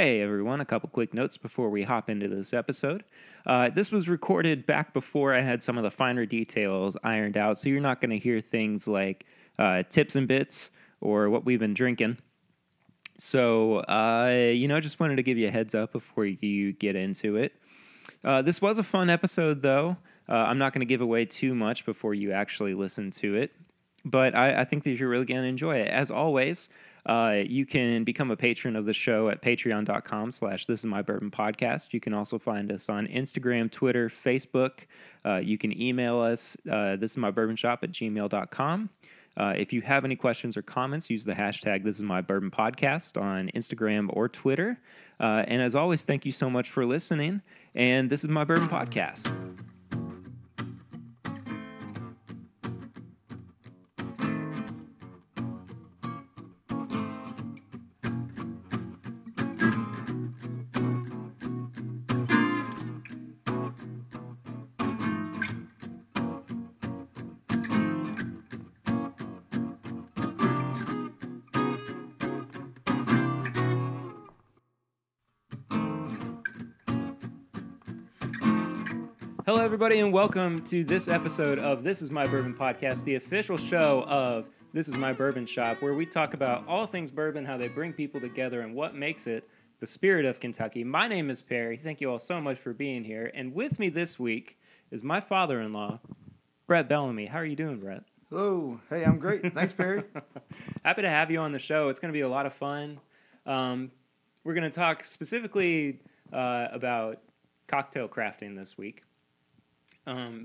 Hey everyone, a couple quick notes before we hop into this episode. This was recorded back before I had some of the finer details ironed out, so you're not going to hear things like tips and bits or what we've been drinking. So, just wanted to give you a heads up before you get into it. This was a fun episode, though. I'm not going to give away too much before you actually listen to it, but I think that you're really going to enjoy it. As always, you can become a patron of the show at patreon.com/thisismybourbonpodcast. You can also find us on Instagram, Twitter, Facebook. You can email us, thisismybourbonshop@gmail.com. If you have any questions or comments, use the hashtag thisismybourbonpodcast on Instagram or Twitter. And as always, thank you so much for listening. And this is my bourbon podcast. Hello, everybody, and welcome to this episode of This Is My Bourbon Podcast, the official show of This Is My Bourbon Shop, where we talk about all things bourbon, how they bring people together, and what makes it the spirit of Kentucky. My name is Perry. Thank you all so much for being here. And with me this week is my father-in-law, Brett Bellamy. How are you doing, Brett? Hello. Hey, I'm great. Thanks, Perry. Happy to have you on the show. It's going to be a lot of fun. We're going to talk specifically about cocktail crafting this week.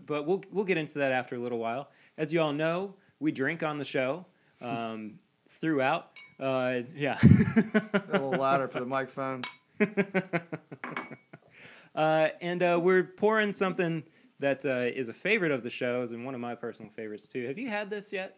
But we'll get into that after a little while. As you all know, we drink on the show throughout. Yeah. A little louder for the microphone. And we're pouring something that is a favorite of the show's and one of my personal favorites, too. Have you had this yet?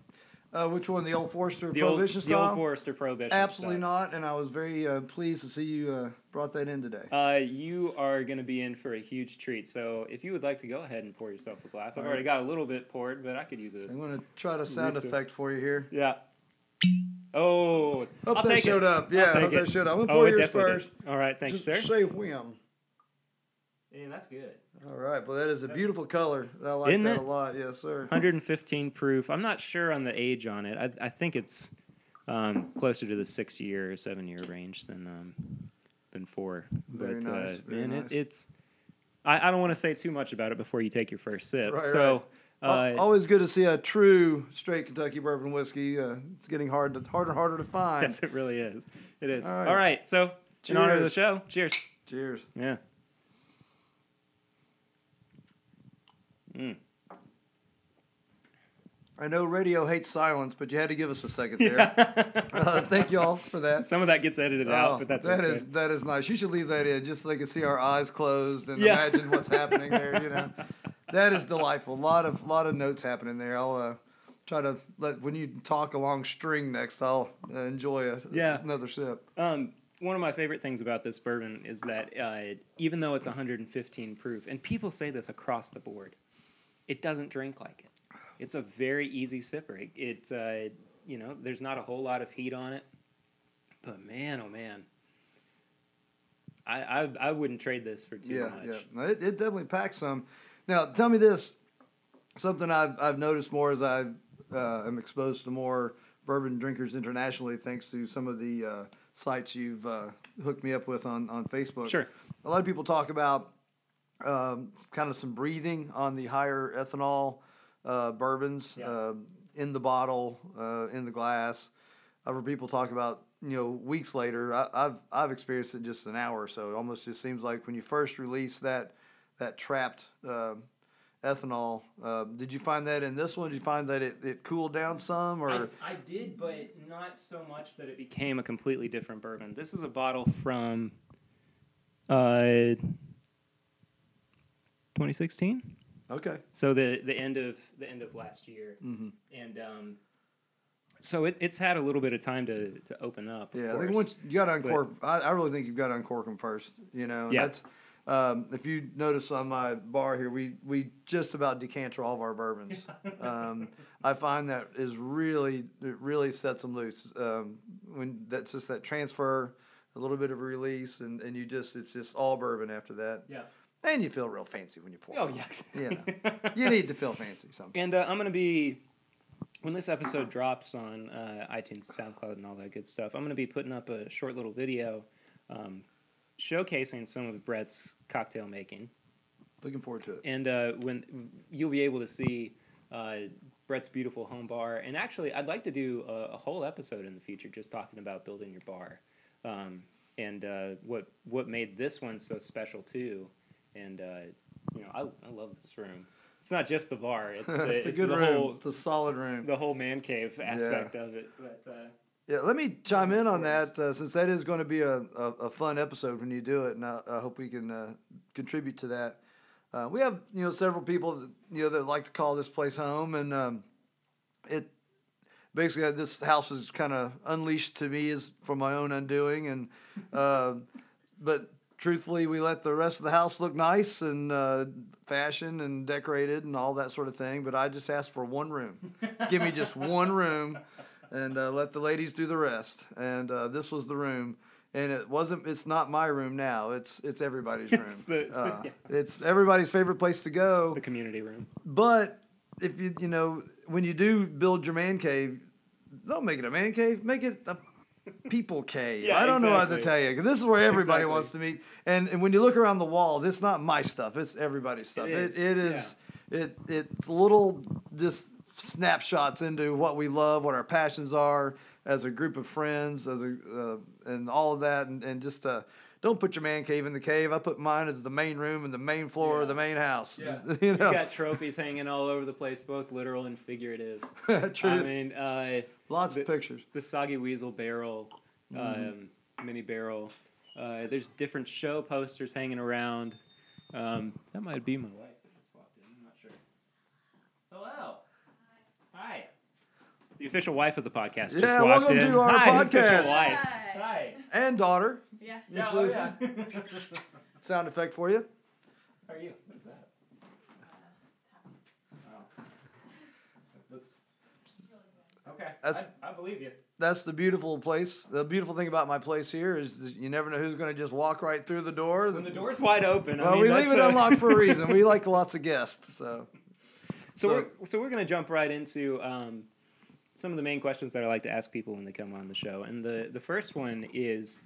Which one? The Old Forester Prohibition style? The Old Forester Prohibition style. Absolutely not, and I was very pleased to see you brought that in today. You are going to be in for a huge treat, so if you would like to go ahead and pour yourself a glass. I've already got a little bit poured, but I could use it. I'm going to try to sound effect for you here. Yeah. Oh, I'll take it. Showed up. Yeah, I hope that showed up. I'm going to pour yours first. Did. All right, thanks, sir. Just say whim. Yeah, that's good. All right. Well, that is a beautiful color. I like Isn't that it? A lot. Yes, sir. 115 proof. I'm not sure on the age on it. I think it's closer to the 6-year or 7-year range than 4. Very but, nice. Very nice. It's. I don't want to say too much about it before you take your first sip. Right, so right. Always good to see a true straight Kentucky bourbon whiskey. It's getting harder and harder to find. Yes, it really is. It is. All right. So, cheers. In honor of the show, cheers. Cheers. Yeah. Mm. I know radio hates silence, but you had to give us a second there. Yeah. Thank you all for that. Some of that gets edited out, but that's okay. That is nice. You should leave that in just so they can see our eyes closed and imagine what's happening there. You know, that is delightful. A lot of notes happening there. I'll try to let when you talk along string next. I'll enjoy another sip. One of my favorite things about this bourbon is that even though it's 115 proof, and people say this across the board. It doesn't drink like it. It's a very easy sipper. It's, there's not a whole lot of heat on it. But man, oh man, I wouldn't trade this for too much. Yeah, no, it definitely packs some. Now, tell me this. Something I've noticed more as I am exposed to more bourbon drinkers internationally, thanks to some of the sites you've hooked me up with on Facebook. Sure. A lot of people talk about kind of some breathing on the higher ethanol bourbons in the bottle, in the glass. I've heard people talk about, weeks later. I've experienced it in just an hour or so. It almost just seems like when you first release that trapped ethanol. Did you find that in this one? Did you find that it cooled down some? Or I did, but not so much that it became a completely different bourbon. This is a bottle from 2016. Okay. So the end of last year, mm-hmm. And so it's had a little bit of time to open up. Yeah, I think once you got to uncork, I really think you've got to uncork them first. That's if you notice on my bar here, we just about decanter all of our bourbons. I find that it really sets them loose. When that's just that transfer a little bit of release, and you just, it's just all bourbon after that. Yeah. And you feel real fancy when you pour. Oh, yes. Yeah. You need to feel fancy sometimes. And I'm going to be, when this episode drops on iTunes, SoundCloud, and all that good stuff, I'm going to be putting up a short little video showcasing some of Brett's cocktail making. Looking forward to it. And when you'll be able to see Brett's beautiful home bar. And actually, I'd like to do a whole episode in the future just talking about building your bar and what made this one so special, too. And you know, I love this room. It's not just the bar; it's a solid room. The whole man cave aspect of it. But yeah, let me chime in on that since that is going to be a fun episode when you do it, and I hope we can contribute to that. We have several people that, that like to call this place home, and it basically this house was kind of unleashed to me is for my own undoing, and but. Truthfully, we let the rest of the house look nice and fashioned and decorated and all that sort of thing. But I just asked for one room. Give me just one room and let the ladies do the rest. And this was the room. And it wasn't. It's not my room now. It's everybody's room. It's everybody's favorite place to go. The community room. But if you when you do build your man cave, don't make it a man cave. Make it a people cave. Yeah, I don't know how to tell you because this is where everybody wants to meet. And when you look around the walls, it's not my stuff. It's everybody's stuff. It's little just snapshots into what we love, what our passions are as a group of friends, as and all of that. And just don't put your man cave in the cave. I put mine as the main room and the main floor of the main house. Yeah. You got trophies hanging all over the place, both literal and figurative. True. I mean. Lots of pictures. The Soggy Weasel barrel, mini barrel. There's different show posters hanging around. That might be my wife that just walked in. I'm not sure. Hello. Hi. The official wife of the podcast just walked in. Yeah, welcome to our podcast. Official wife. Hi. And daughter. Yeah. Sound effect for you. How are you? What is that? Okay, I believe you. That's the beautiful place. The beautiful thing about my place here is you never know who's going to just walk right through the door. When the door's wide open. Well, we leave it unlocked for a reason. We like lots of guests. So we're going to jump right into some of the main questions that I like to ask people when they come on the show. And the first one is,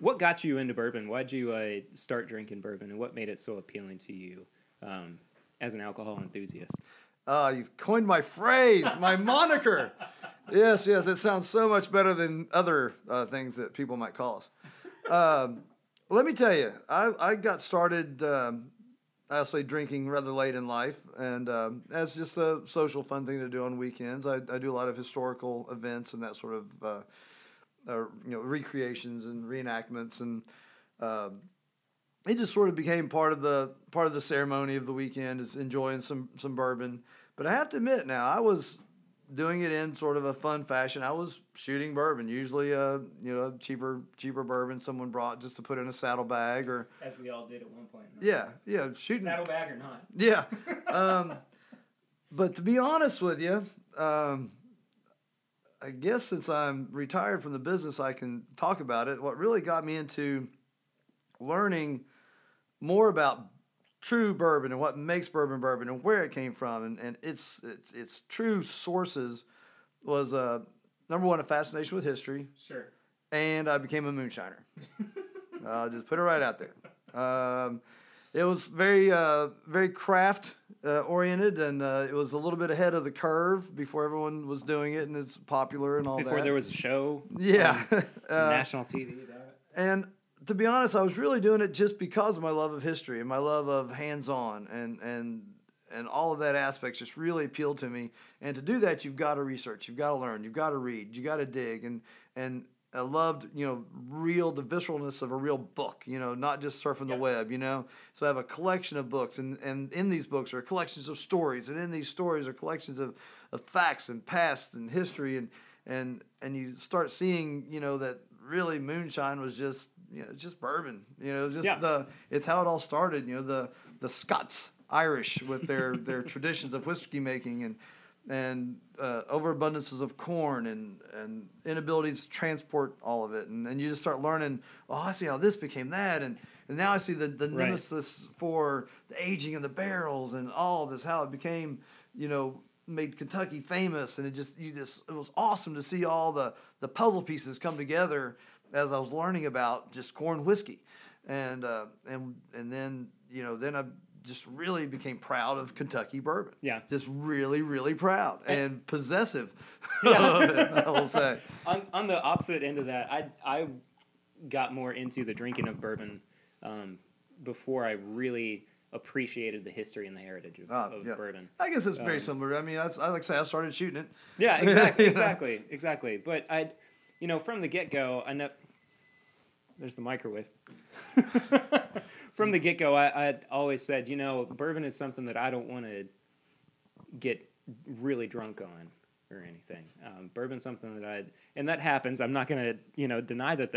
what got you into bourbon? Why'd you start drinking bourbon, and what made it so appealing to you as an alcohol enthusiast? You've coined my phrase, my moniker. Yes, it sounds so much better than other things that people might call us. Let me tell you, I got started actually drinking rather late in life, and that's just a social fun thing to do on weekends. I do a lot of historical events and that sort of recreations and reenactments, and it just sort of became part of the ceremony of the weekend is enjoying some bourbon. But I have to admit now, I was doing it in sort of a fun fashion. I was shooting bourbon, usually cheaper bourbon someone brought just to put in a saddlebag, or as we all did at one point. Yeah, shooting saddlebag or not. Yeah, but to be honest with you, I guess since I'm retired from the business, I can talk about it. What really got me into learning more about true bourbon and what makes bourbon and where it came from and its true sources was number one, a fascination with history. Sure. And I became a moonshiner. Just put it right out there. It was very very craft oriented, and it was a little bit ahead of the curve before everyone was doing it and it's popular and all before that. Before there was a show. Yeah. On national TV about it. And to be honest, I was really doing it just because of my love of history and my love of hands-on and all of that aspects just really appealed to me. And to do that, you've got to research, you've got to learn, you've got to read, you got to dig. And I loved, the visceralness of a real book, not just surfing the web, So I have a collection of books, and in these books are collections of stories, and in these stories are collections of facts and past and history. And you start seeing, that really moonshine was just, it's just bourbon, it's how it all started, the Scots Irish with their traditions of whiskey making, and and overabundances of corn and inabilities to transport all of it. And you just start learning, oh, I see how this became that. And now I see the right. nemesis for the aging of the barrels and all of this, how it became, you know, made Kentucky famous. And it was awesome to see all the puzzle pieces come together as I was learning about just corn whiskey. And then, you know, then I just really became proud of Kentucky bourbon. Yeah. Just really, really proud and possessive of it, I will say. On the opposite end of that, I got more into the drinking of bourbon before I really appreciated the history and the heritage of bourbon. I guess it's very similar. I mean, I like to say I started shooting it. Yeah, exactly, exactly. But I, you know, from the get-go, I know... There's the microwave. From the get-go, I always said, you know, bourbon is something that I don't want to get really drunk on or anything. Bourbon's something that and that happens. I'm not going to, you know, deny that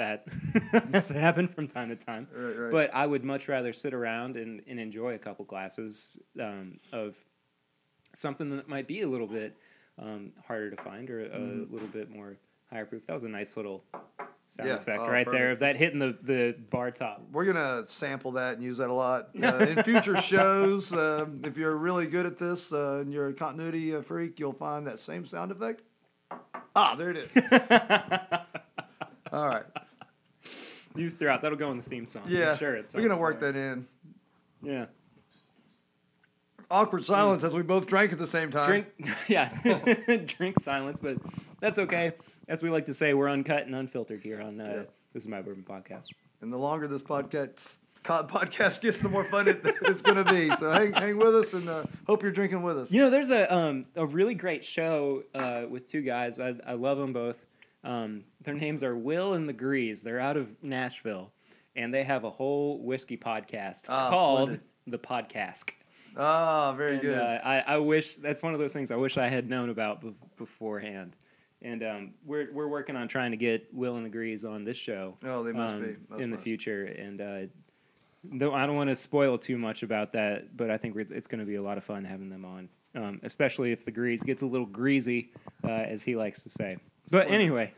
that's happened from time to time. Right. But I would much rather sit around and enjoy a couple glasses of something that might be a little bit harder to find or a little bit more higher proof. That was a nice little... sound effect right perfect. There of that hitting the bar top. We're going to sample that and use that a lot. In future shows, if you're really good at this and you're a continuity freak, you'll find that same sound effect. Ah, there it is. All right. Used throughout. That'll go in the theme song. Yeah. I'm sure it's we're going to work that in. Yeah. Awkward silence as we both drank at the same time. Drink silence, but that's okay. As we like to say, we're uncut and unfiltered here on This Is My Bourbon Podcast. And the longer this podcast gets, the more fun it's going to be. So hang with us and hope you're drinking with us. You know, there's a really great show with two guys. I love them both. Their names are Will and the Grease. They're out of Nashville, and they have a whole whiskey podcast called The Podcask. Oh, very good. I wish that's one of those things I wish I had known about beforehand. And we're working on trying to get Will and the Grease on this show. Oh, they must be in the future. And though I don't want to spoil too much about that, but I think it's going to be a lot of fun having them on, especially if the Grease gets a little greasy, as he likes to say. But anyway,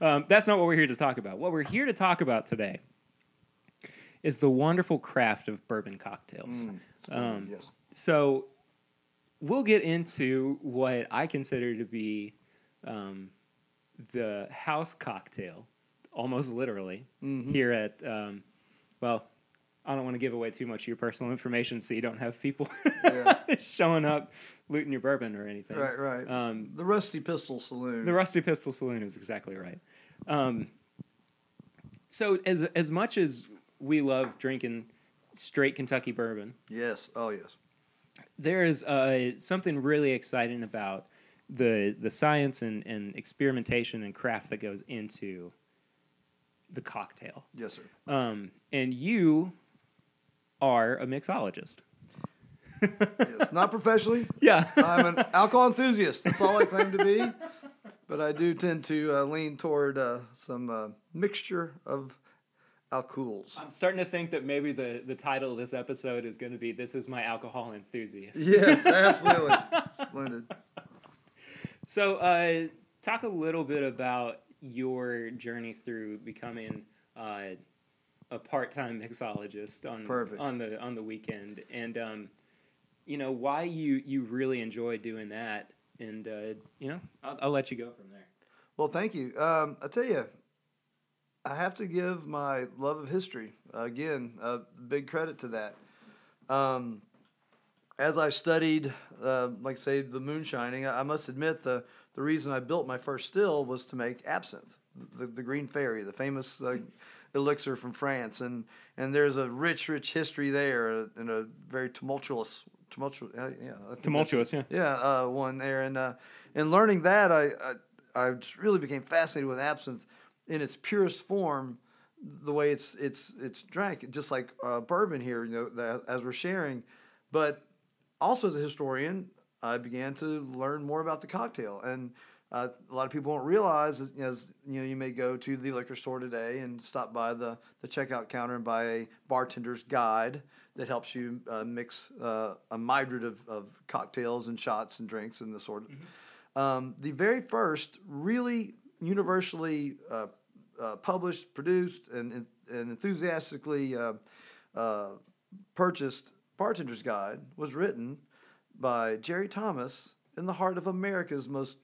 that's not what we're here to talk about. What we're here to talk about today is the wonderful craft of bourbon cocktails. Yes. So we'll get into what I consider to be the house cocktail, almost literally, here at, I don't want to give away too much of your personal information so you don't have people showing up looting your bourbon or anything. Right. The Rusty Pistol Saloon. The Rusty Pistol Saloon is exactly right. So as much as we love drinking straight Kentucky bourbon. Yes. Oh, yes. There is something really exciting about the science and experimentation and craft that goes into the cocktail. Yes, sir. And you are a mixologist. Yes, not professionally. Yeah. I'm an alcohol enthusiast. That's all I claim to be. But I do tend to lean toward some mixture of alcools. I'm starting to think that maybe the title of this episode is going to be This Is My Alcohol Enthusiast. Yes, absolutely. Splendid. So talk a little bit about your journey through becoming a part-time mixologist on the weekend, and you know why you really enjoy doing that, and you know I'll let you go from there. Well, thank you. I tell you, I have to give my love of history, again, a big credit to that. As I studied, the moonshining, I must admit the reason I built my first still was to make absinthe, the green fairy, the famous elixir from France. And there's a rich, rich history there, and a very tumultuous one there. And in learning that, I just really became fascinated with absinthe in its purest form, the way it's drank, just like bourbon here, you know, that, as we're sharing. But also as a historian, I began to learn more about the cocktail, and a lot of people won't realize, as you know, you may go to the liquor store today and stop by the checkout counter and buy a bartender's guide that helps you mix a myriad of cocktails and shots and drinks and this sort of. Mm-hmm. The very first really universally published, produced, and enthusiastically purchased Bartender's Guide was written by Jerry Thomas in the heart of America's most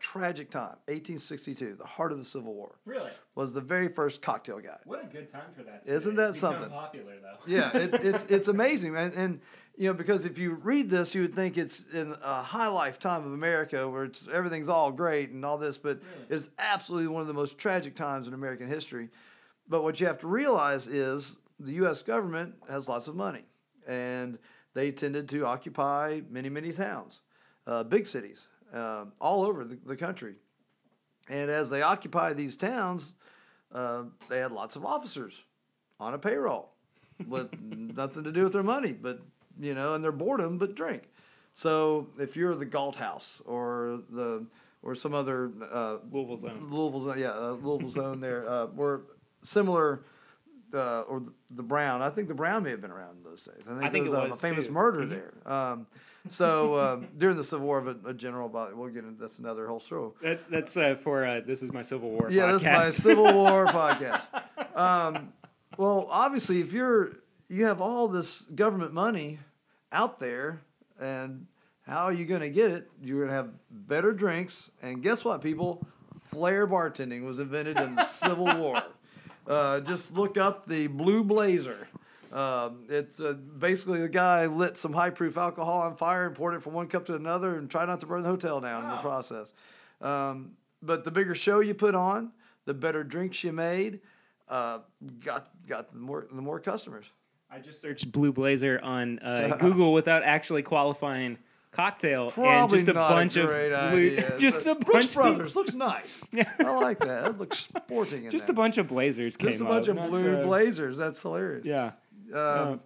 tragic time, 1862, the heart of the Civil War. Really? Was the very first cocktail guide. What a good time for that. Today. Isn't that it's something? Popular though. Yeah, it's amazing, man. And you know, because if you read this, you would think it's in a high lifetime of America where it's everything's all great and all this, but it's absolutely one of the most tragic times in American history. But what you have to realize is the U.S. government has lots of money, and they tended to occupy many, many towns, big cities. All over the country. And as they occupied these towns, they had lots of officers on a payroll with nothing to do with their money, but, you know, and their boredom, but drink. So if you're the Galt House or some other... Louisville Zone. Yeah, Louisville Zone there were similar... or the Brown. I think the Brown may have been around in those days. I think it was a famous murder there. So during the Civil War, of a general body, we'll get into that's another whole show. That's for This Is My Civil War podcast. Yeah, that's my Civil War podcast. Well, obviously, if you have all this government money out there, and how are you going to get it? You're going to have better drinks, and guess what, people? Flair bartending was invented in the Civil War. Just look up the Blue Blazer. It's basically the guy lit some high-proof alcohol on fire and poured it from one cup to another and tried not to burn the hotel down in the process. But the bigger show you put on, the better drinks you made, got the more customers. I just searched Blue Blazer on Google without actually qualifying cocktail. Probably and just a not bunch a great of blue, idea. Just a bunch Brooks Brothers looks nice. I like that. It looks sporting. Just a bunch of blazers. Just came a bunch up. Of blue blazers. That's hilarious. Yeah. I'll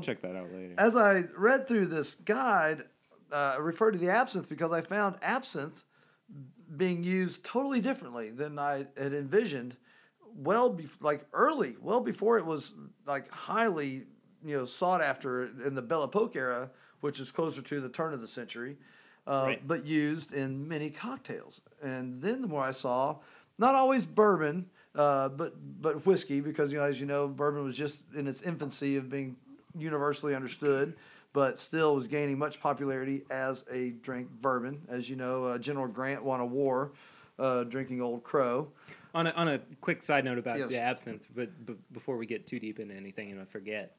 check that out later. As I read through this guide, I referred to the absinthe because I found absinthe being used totally differently than I had envisioned. Well before it was highly sought after in the Belle Epoque era, which is closer to the turn of the century, right. But used in many cocktails. And then the more I saw, not always bourbon, but whiskey, because as you know, bourbon was just in its infancy of being universally understood, but still was gaining much popularity as a drink. Bourbon, as you know, General Grant won a war drinking Old Crow. On a quick side note about the absinthe, but before we get too deep into anything and I forget.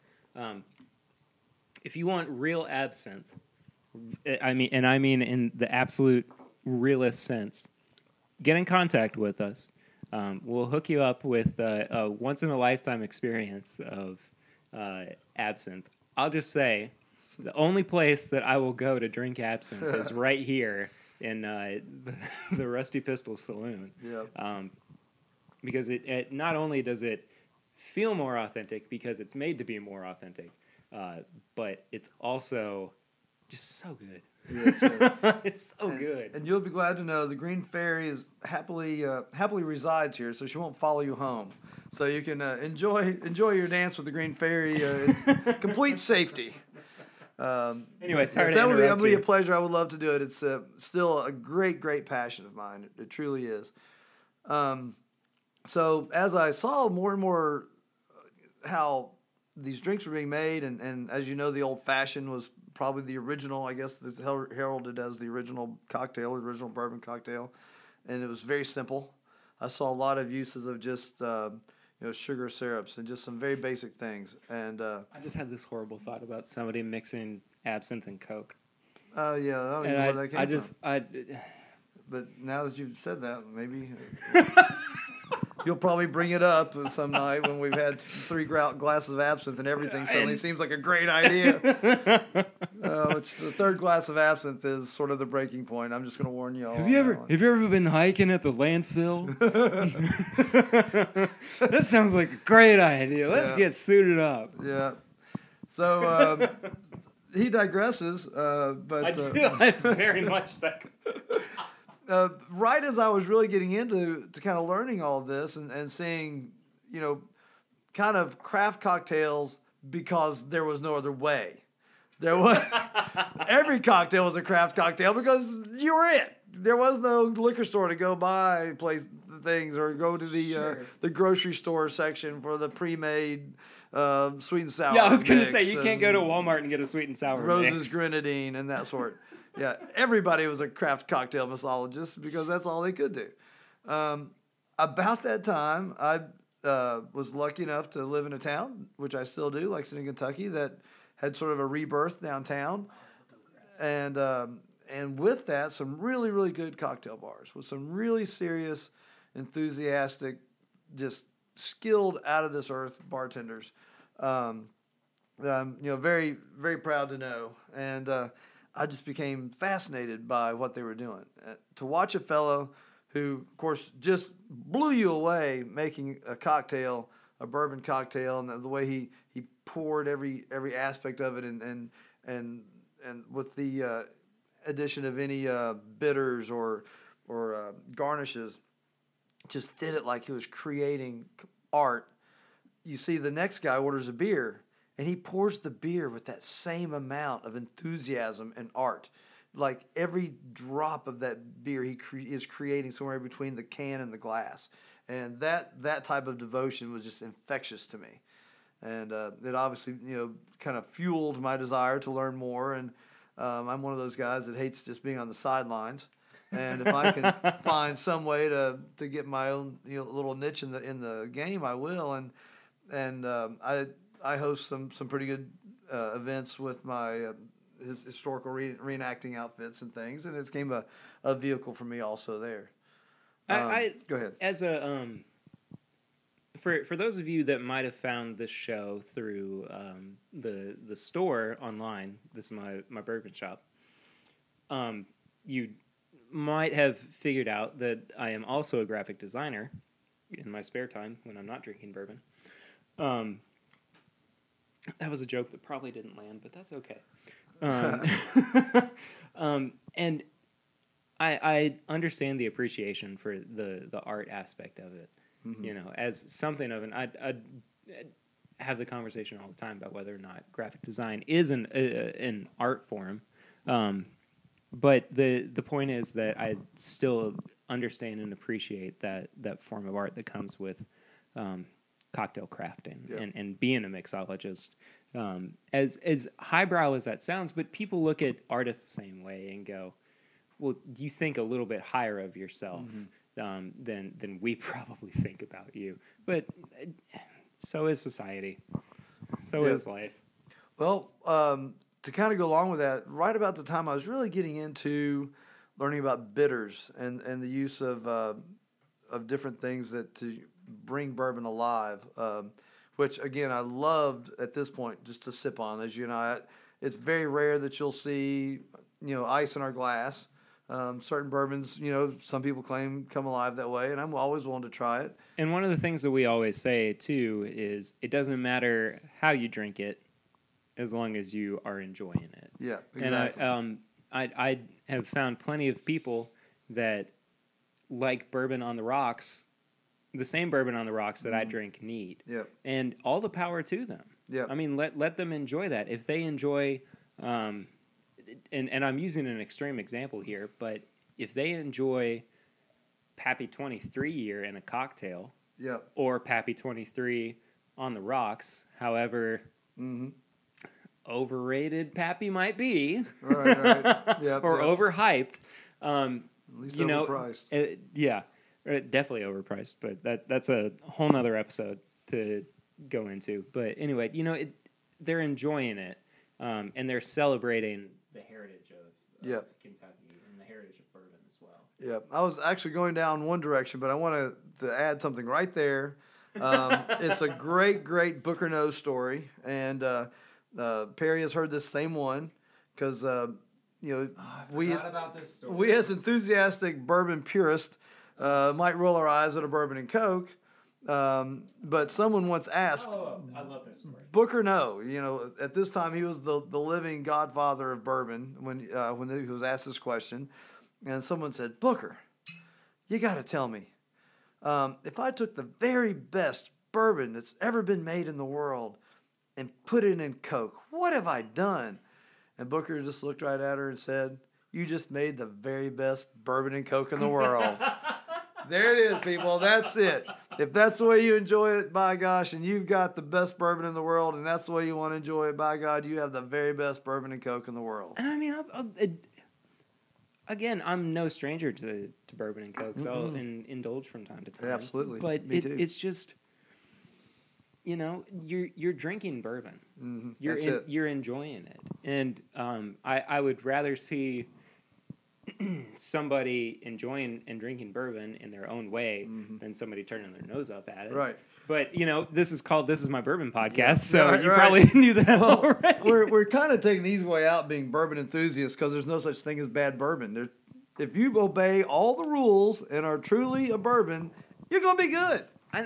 If you want real absinthe, I mean in the absolute realest sense, get in contact with us. We'll hook you up with a once-in-a-lifetime experience of absinthe. I'll just say the only place that I will go to drink absinthe is right here in the Rusty Pistol Saloon. Yep. Because it not only does it feel more authentic because it's made to be more authentic, but it's also just so good. Yeah, it's so good. And you'll be glad to know the Green Fairy is happily resides here, so she won't follow you home. So you can enjoy your dance with the Green Fairy. It's complete safety. Anyway, sorry to interrupt you. That would be a pleasure. I would love to do it. It's still a great, great passion of mine. It truly is. So as I saw more and more how these drinks were being made, and as you know, the Old Fashioned was probably the original, I guess, it's heralded as the original cocktail, the original bourbon cocktail, and it was very simple. I saw a lot of uses of just sugar syrups and just some very basic things. And I just had this horrible thought about somebody mixing absinthe and Coke. Yeah, I don't even know where that came from. But now that you've said that, maybe... You'll probably bring it up some night when we've had 3 glasses of absinthe and everything suddenly seems like a great idea. Which the third glass of absinthe is sort of the breaking point. I'm just going to warn you all. Have you ever been hiking at the landfill? That sounds like a great idea. Let's get suited up. Yeah. So he digresses, but I do. I very much think. Right as I was really getting into kind of learning all of this and seeing, kind of craft cocktails because there was no other way. There was every cocktail was a craft cocktail because you were it. There was no liquor store to go buy place things or go to the sure. The grocery store section for the pre-made sweet and sour. Yeah, I was gonna say you can't go to Walmart and get a sweet and sour. Roses, mix. Grenadine, and that sort. Yeah, everybody was a craft cocktail mixologist because that's all they could do. About that time, I was lucky enough to live in a town, which I still do, Lexington, Kentucky, that had sort of a rebirth downtown. And with that, some really, really good cocktail bars with some really serious, enthusiastic, just skilled, out-of-this-earth bartenders that I'm very, very proud to know. And I just became fascinated by what they were doing. To watch a fellow who, of course, just blew you away making a cocktail, a bourbon cocktail, and the way he poured every aspect of it and with the addition of any bitters or garnishes, just did it like he was creating art. You see the next guy orders a beer, and he pours the beer with that same amount of enthusiasm and art. Like every drop of that beer he is creating somewhere between the can and the glass. And that type of devotion was just infectious to me. And it obviously, kind of fueled my desire to learn more. And I'm one of those guys that hates just being on the sidelines. And if I can find some way to get my own little niche in the game, I will. And I host some pretty good events with my his historical reenacting outfits and things, and it became a vehicle for me also there. I go ahead. As a for those of you that might have found this show through the store online, This Is My Bourbon Shop, you might have figured out that I am also a graphic designer in my spare time when I'm not drinking bourbon. That was a joke that probably didn't land, but that's okay. And I understand the appreciation for the art aspect of it, mm-hmm. As something of an, I have the conversation all the time about whether or not graphic design is an art form. But the point is that I still understand and appreciate that form of art that comes with, cocktail crafting and being a mixologist, as highbrow as that sounds, but people look at artists the same way and go, well, do you think a little bit higher of yourself mm-hmm. than we probably think about you? But so is society. So is life. Well, to kind of go along with that, right about the time I was really getting into learning about bitters and the use of different things that to bring bourbon alive, which again I loved at this point just to sip on. As you know, it's very rare that you'll see ice in our glass. Certain bourbons, some people claim come alive that way, and I'm always willing to try it. And one of the things that we always say too is it doesn't matter how you drink it, as long as you are enjoying it. Yeah, exactly. And I have found plenty of people that like bourbon on the rocks. The same bourbon on the rocks that I drink neat. Yep. And all the power to them. Yep. I mean, let them enjoy that. If they enjoy, and I'm using an extreme example here, but if they enjoy Pappy 23 year in a cocktail or Pappy 23 on the rocks, however overrated Pappy might be, right. Yep, or overhyped, at least overpriced. Yeah. Definitely overpriced, but that's a whole nother episode to go into. But anyway, they're enjoying it, and they're celebrating the heritage of Kentucky and the heritage of bourbon as well. Yeah, I was actually going down one direction, but I want to add something right there. It's a great, great Booker Nose story, and Perry has heard this same one because we about this story. We as enthusiastic bourbon purists. Might roll our eyes at a bourbon and Coke, but someone once asked, I love this story. Booker No, at this time he was the living godfather of bourbon when he was asked this question, and someone said, Booker, you got to tell me, if I took the very best bourbon that's ever been made in the world and put it in Coke. What have I done? And Booker just looked right at her and said, you just made the very best bourbon and Coke in the world. There it is, people. That's it. If that's the way you enjoy it, by gosh, and you've got the best bourbon in the world, and that's the way you want to enjoy it, by God, you have the very best bourbon and Coke in the world. And I mean, again, I'm no stranger to bourbon and Coke, so I'll indulge from time to time. Absolutely. But it's just, you know, you're drinking bourbon. Mm-hmm. You're enjoying it. And I would rather see somebody enjoying and drinking bourbon in their own way than somebody turning their nose up at it. Right. But, you know, this is called This Is My Bourbon Podcast, probably knew that already. We're kind of taking the easy way out being bourbon enthusiasts because there's no such thing as bad bourbon. If you obey all the rules and are truly a bourbon, you're going to be good.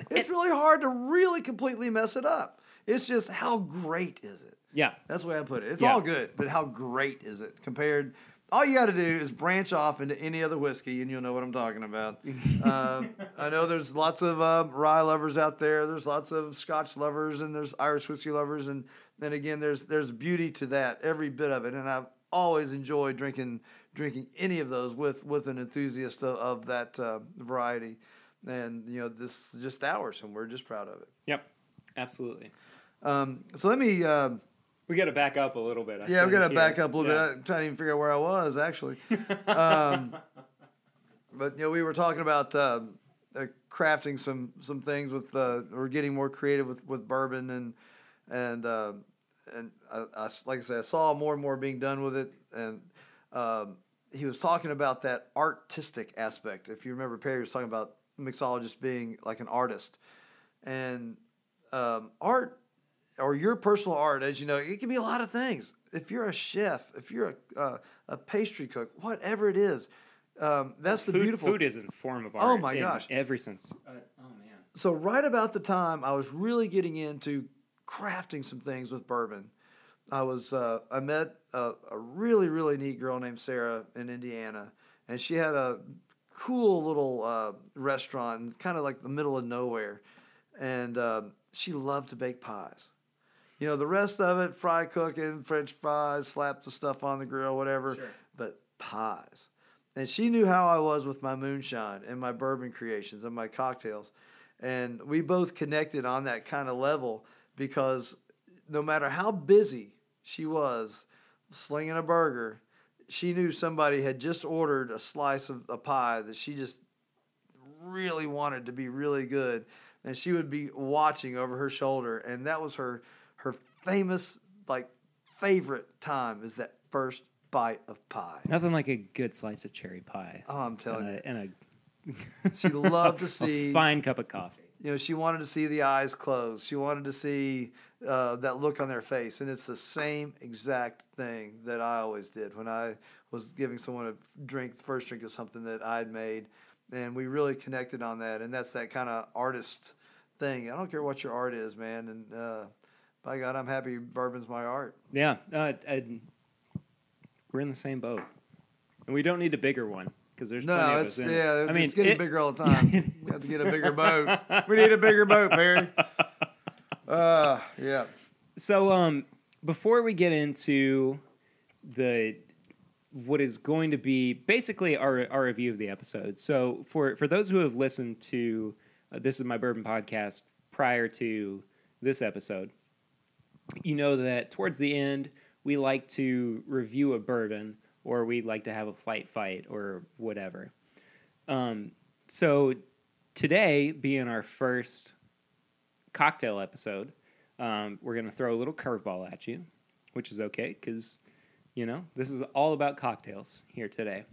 It's really hard to really completely mess it up. It's just how great is it? Yeah. That's the way I put it. It's all good, but how great is it compared... All you got to do is branch off into any other whiskey, and you'll know what I'm talking about. I know there's lots of rye lovers out there. There's lots of Scotch lovers, and there's Irish whiskey lovers, and then again, there's beauty to that, every bit of it. And I've always enjoyed drinking any of those with an enthusiast of that variety. And you know, this is just ours, and we're just proud of it. Yep, absolutely. So let me. We got to back up a little bit. Yeah, we got to back up a little bit. I'm trying to even figure out where I was, actually. But, you know, we were talking about crafting some things with or getting more creative with bourbon. And I, like I said, I saw more and more being done with it. And he was talking about that artistic aspect. If you remember, Perry was talking about mixologists being like an artist. And art... or your personal art, as you know, it can be a lot of things. If you're a chef, if you're a pastry cook, whatever it is, that's the beautiful... Food is a form of art. Oh, my gosh. In every sense. Man. So right about the time I was really getting into crafting some things with bourbon, I met a really, really neat girl named Sarah in Indiana, and she had a cool little restaurant, kind of like the middle of nowhere, and she loved to bake pies. You know, the rest of it, fry cooking, French fries, slap the stuff on the grill, whatever. Sure. But pies. And she knew how I was with my moonshine and my bourbon creations and my cocktails. And we both connected on that kind of level because no matter how busy she was slinging a burger, she knew somebody had just ordered a slice of a pie that she just really wanted to be really good. And she would be watching over her shoulder. And that was her famous, like, favorite time is that first bite of pie. Nothing like a good slice of cherry pie. Oh, I'm telling you. She loved to see... a fine cup of coffee. You know, she wanted to see the eyes close. She wanted to see that look on their face. And it's the same exact thing that I always did when I was giving someone a drink, first drink of something that I'd made. And we really connected on that. And that's that kind of artist thing. I don't care what your art is, man. And... by God, I'm happy bourbon's my art. Yeah. We're in the same boat. And we don't need a bigger one because there's plenty of us in it. Yeah, it's getting bigger all the time. Yeah, we have to get a bigger boat. We need a bigger boat, Barry. Yeah. So before we get into what is going to be basically our review of the episode. So for those who have listened to This Is My Bourbon Podcast prior to this episode, you know that towards the end, we like to review a bourbon or we like to have a flight fight or whatever. So today, being our first cocktail episode, we're going to throw a little curveball at you, which is okay because, you know, this is all about cocktails here today.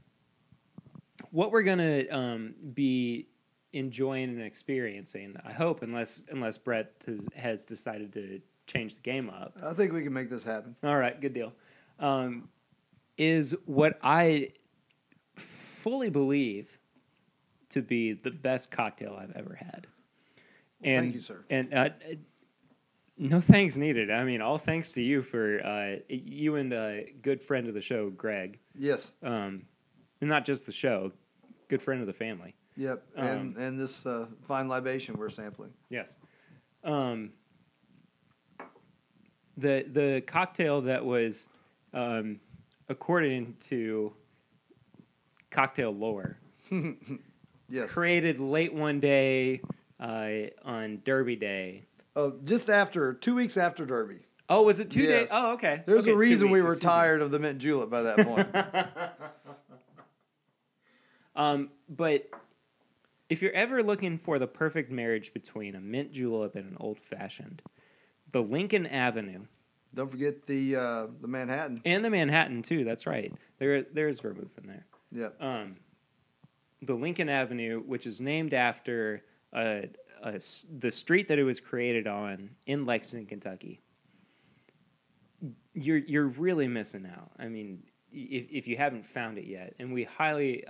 What we're going to be enjoying and experiencing, I hope, unless Brett has decided to change the game up. I think we can make this happen. All right, good deal. Is what I fully believe to be the best cocktail I've ever had. Well, thank you, sir. And no thanks needed. I mean, all thanks to you for you and a good friend of the show, Greg. Yes. And not just the show, good friend of the family. Yep, and this fine libation we're sampling. Yes. The cocktail that was according to cocktail lore yes. created late one day on Derby Day. Oh, just after 2 weeks after Derby. Oh, was it 2 days? Oh, okay. There's a reason we were tired of the Mint Julep by that point. But if you're ever looking for the perfect marriage between a Mint Julep and an Old Fashioned, the Lincoln Avenue. Don't forget the Manhattan. And the Manhattan, too. That's right. There's vermouth in there. Yeah. The Lincoln Avenue, which is named after the street that it was created on in Lexington, Kentucky. You're really missing out. I mean, if you haven't found it yet, and we highly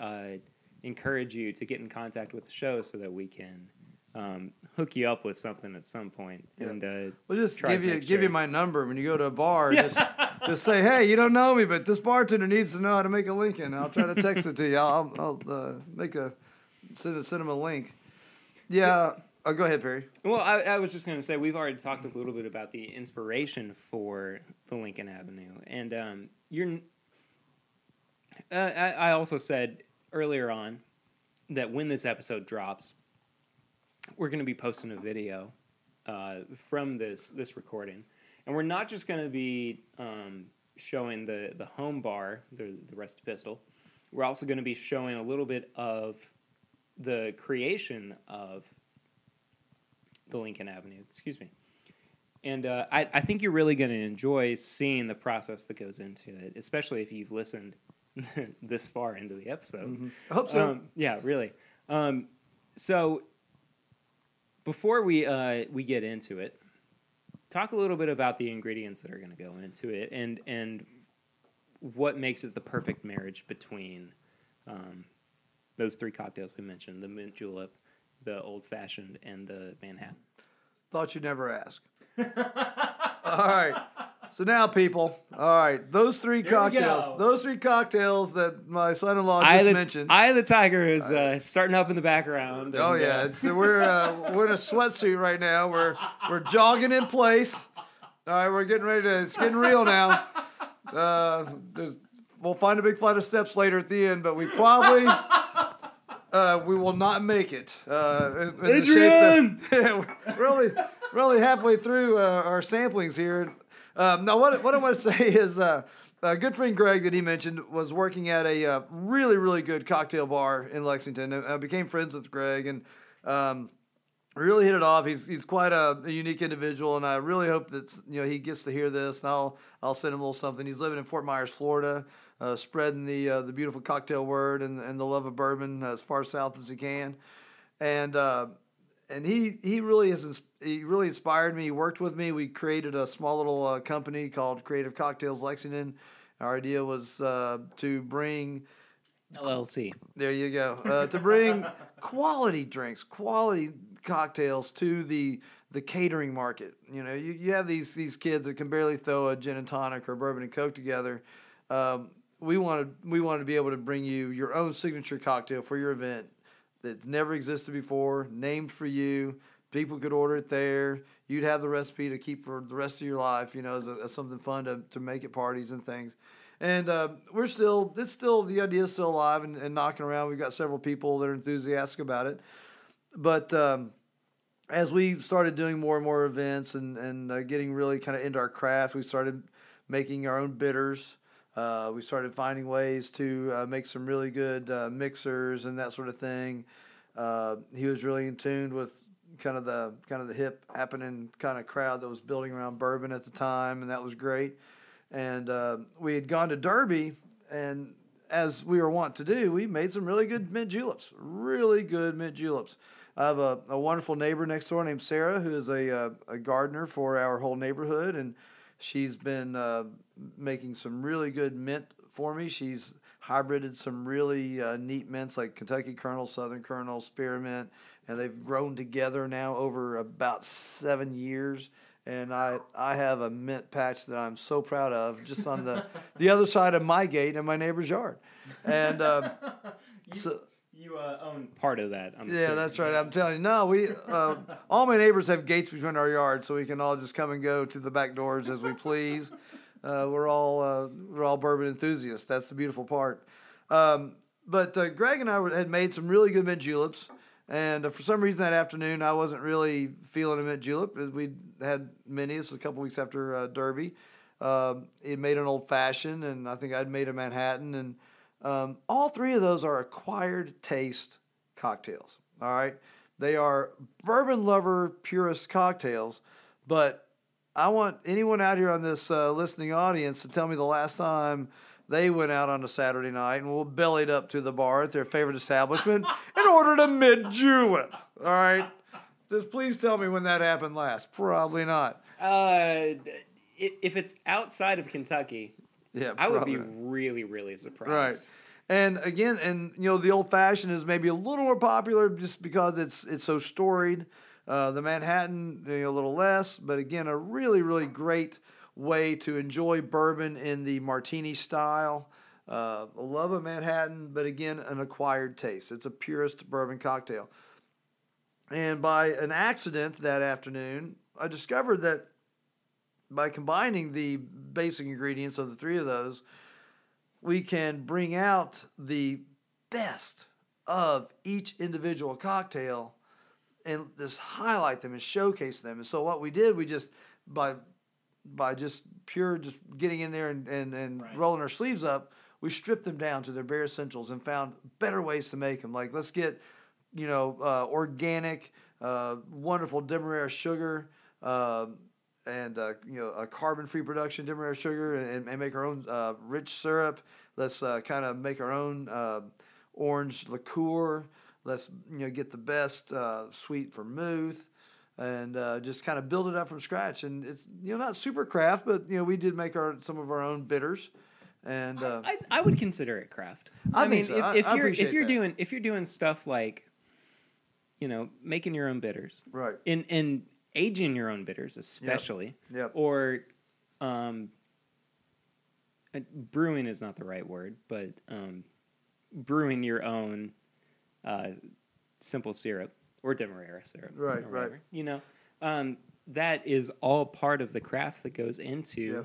encourage you to get in contact with the show so that we can hook you up with something at some point. Yeah. And we'll just give you my number when you go to a bar. Yeah. Just say, hey, you don't know me, but this bartender needs to know how to make a Lincoln. I'll try to text it to you. I'll send him a link. Yeah. So, go ahead, Perry. Well, I was just going to say, we've already talked a little bit about the inspiration for the Lincoln Avenue. And I also said earlier on that when this episode drops, we're going to be posting a video from this recording. And we're not just going to be showing the home bar, the Rusty Pistol. We're also going to be showing a little bit of the creation of the Lincoln Avenue, excuse me. And I think you're really going to enjoy seeing the process that goes into it, especially if you've listened this far into the episode. Mm-hmm. I hope so. Yeah, really. So before we get into it, talk a little bit about the ingredients that are going to go into it and what makes it the perfect marriage between those three cocktails we mentioned, the Mint Julep, the Old Fashioned, and the Manhattan. Thought you'd never ask. All right. So now, people, all right, those three cocktails that my son-in-law just mentioned. Eye of the Tiger is starting up in the background. And, we're in a sweatsuit right now. We're jogging in place. All right, we're getting ready to. It's getting real now. We'll find a big flight of steps later at the end, but we probably. We will not make it. Adrian! We're only halfway through our samplings here. Now, what I want to say is a good friend, Greg, that he mentioned, was working at a really, really good cocktail bar in Lexington. I became friends with Greg and really hit it off. He's quite a unique individual, and I really hope that he gets to hear this. And I'll send him a little something. He's living in Fort Myers, Florida. Spreading the beautiful cocktail word and the love of bourbon as far south as he can, and he really inspired me. He worked with me. We created a small little company called Creative Cocktails Lexington. Our idea was to bring LLC. There you go. To bring quality drinks, quality cocktails to the catering market. You have these kids that can barely throw a gin and tonic or bourbon and coke together. We wanted to be able to bring you your own signature cocktail for your event that's never existed before, named for you. People could order it there. You'd have the recipe to keep for the rest of your life, as something fun to make at parties and things. And the idea is still alive and knocking around. We've got several people that are enthusiastic about it. But as we started doing more and more events and getting really kind of into our craft, we started making our own bitters. We started finding ways to make some really good mixers and that sort of thing. He was really in tune with kind of the hip happening kind of crowd that was building around bourbon at the time, and that was great. And we had gone to Derby, and as we were wont to do, we made some really good mint juleps, really good mint juleps. I have a wonderful neighbor next door named Sarah, who is a gardener for our whole neighborhood, and she's been making some really good mint for me. She's hybrided some really neat mints like Kentucky Colonel, Southern Colonel, Spearmint, and they've grown together now over about 7 years. And I have a mint patch that I'm so proud of, just on the other side of my gate in my neighbor's yard. And You own part of that. I'm assuming. That's right. I'm telling you. No, we all my neighbors have gates between our yards, so we can all just come and go to the back doors as we please. We're all bourbon enthusiasts. That's the beautiful part. But Greg and I had made some really good mint juleps, and for some reason that afternoon I wasn't really feeling a mint julep. We had many. This was a couple weeks after Derby. It made an Old Fashioned, and I think I'd made a Manhattan, and all three of those are acquired taste cocktails. All right, they are bourbon lover purist cocktails, but I want anyone out here on this listening audience to tell me the last time they went out on a Saturday night and bellied up to the bar at their favorite establishment and ordered a mint julep. All right, just please tell me when that happened last. Probably not. If it's outside of Kentucky, yeah, I would be really, really surprised. Right. And again, the Old Fashioned is maybe a little more popular just because it's so storied. The Manhattan, a little less, but again, a really, really great way to enjoy bourbon in the martini style. I love a Manhattan, but again, an acquired taste. It's a purist bourbon cocktail. And by an accident that afternoon, I discovered that by combining the basic ingredients of the three of those, we can bring out the best of each individual cocktail and just highlight them and showcase them. And so what we did, we just, by just getting in there and right, rolling our sleeves up, we stripped them down to their bare essentials and found better ways to make them. Like, let's get, organic, wonderful Demerara sugar, and a carbon-free production, Demerara sugar, and make our own rich syrup. Let's kind of make our own orange liqueur. Let's get the best sweet vermouth, and just kind of build it up from scratch. And it's not super craft, but we did make some of our own bitters. And I would consider it craft. I mean, so. If you're doing stuff like making your own bitters, right? And aging your own bitters, especially, yep. Or brewing is not the right word, but brewing your own simple syrup or Demerara syrup, right? Or whatever, right. That is all part of the craft that goes into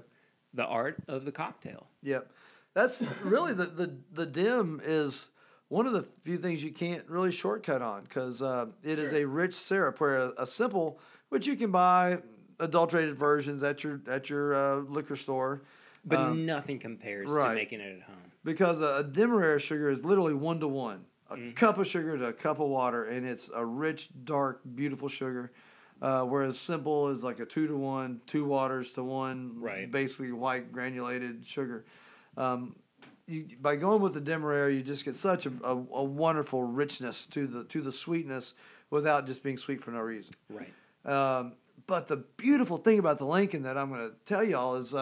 the art of the cocktail. Yep, that's really the DIM is one of the few things you can't really shortcut on because it is a rich syrup where a simple, which you can buy adulterated versions at your liquor store. But nothing compares to making it at home. Because a Demerara sugar is literally 1-to-1. A cup of sugar to a cup of water, and it's a rich, dark, beautiful sugar. Whereas simple is like a 2-to-1, 2 waters to 1, right, basically white granulated sugar. By going with the Demerara, you just get such a wonderful richness to the sweetness without just being sweet for no reason. Right. But the beautiful thing about the Lincoln that I'm going to tell y'all is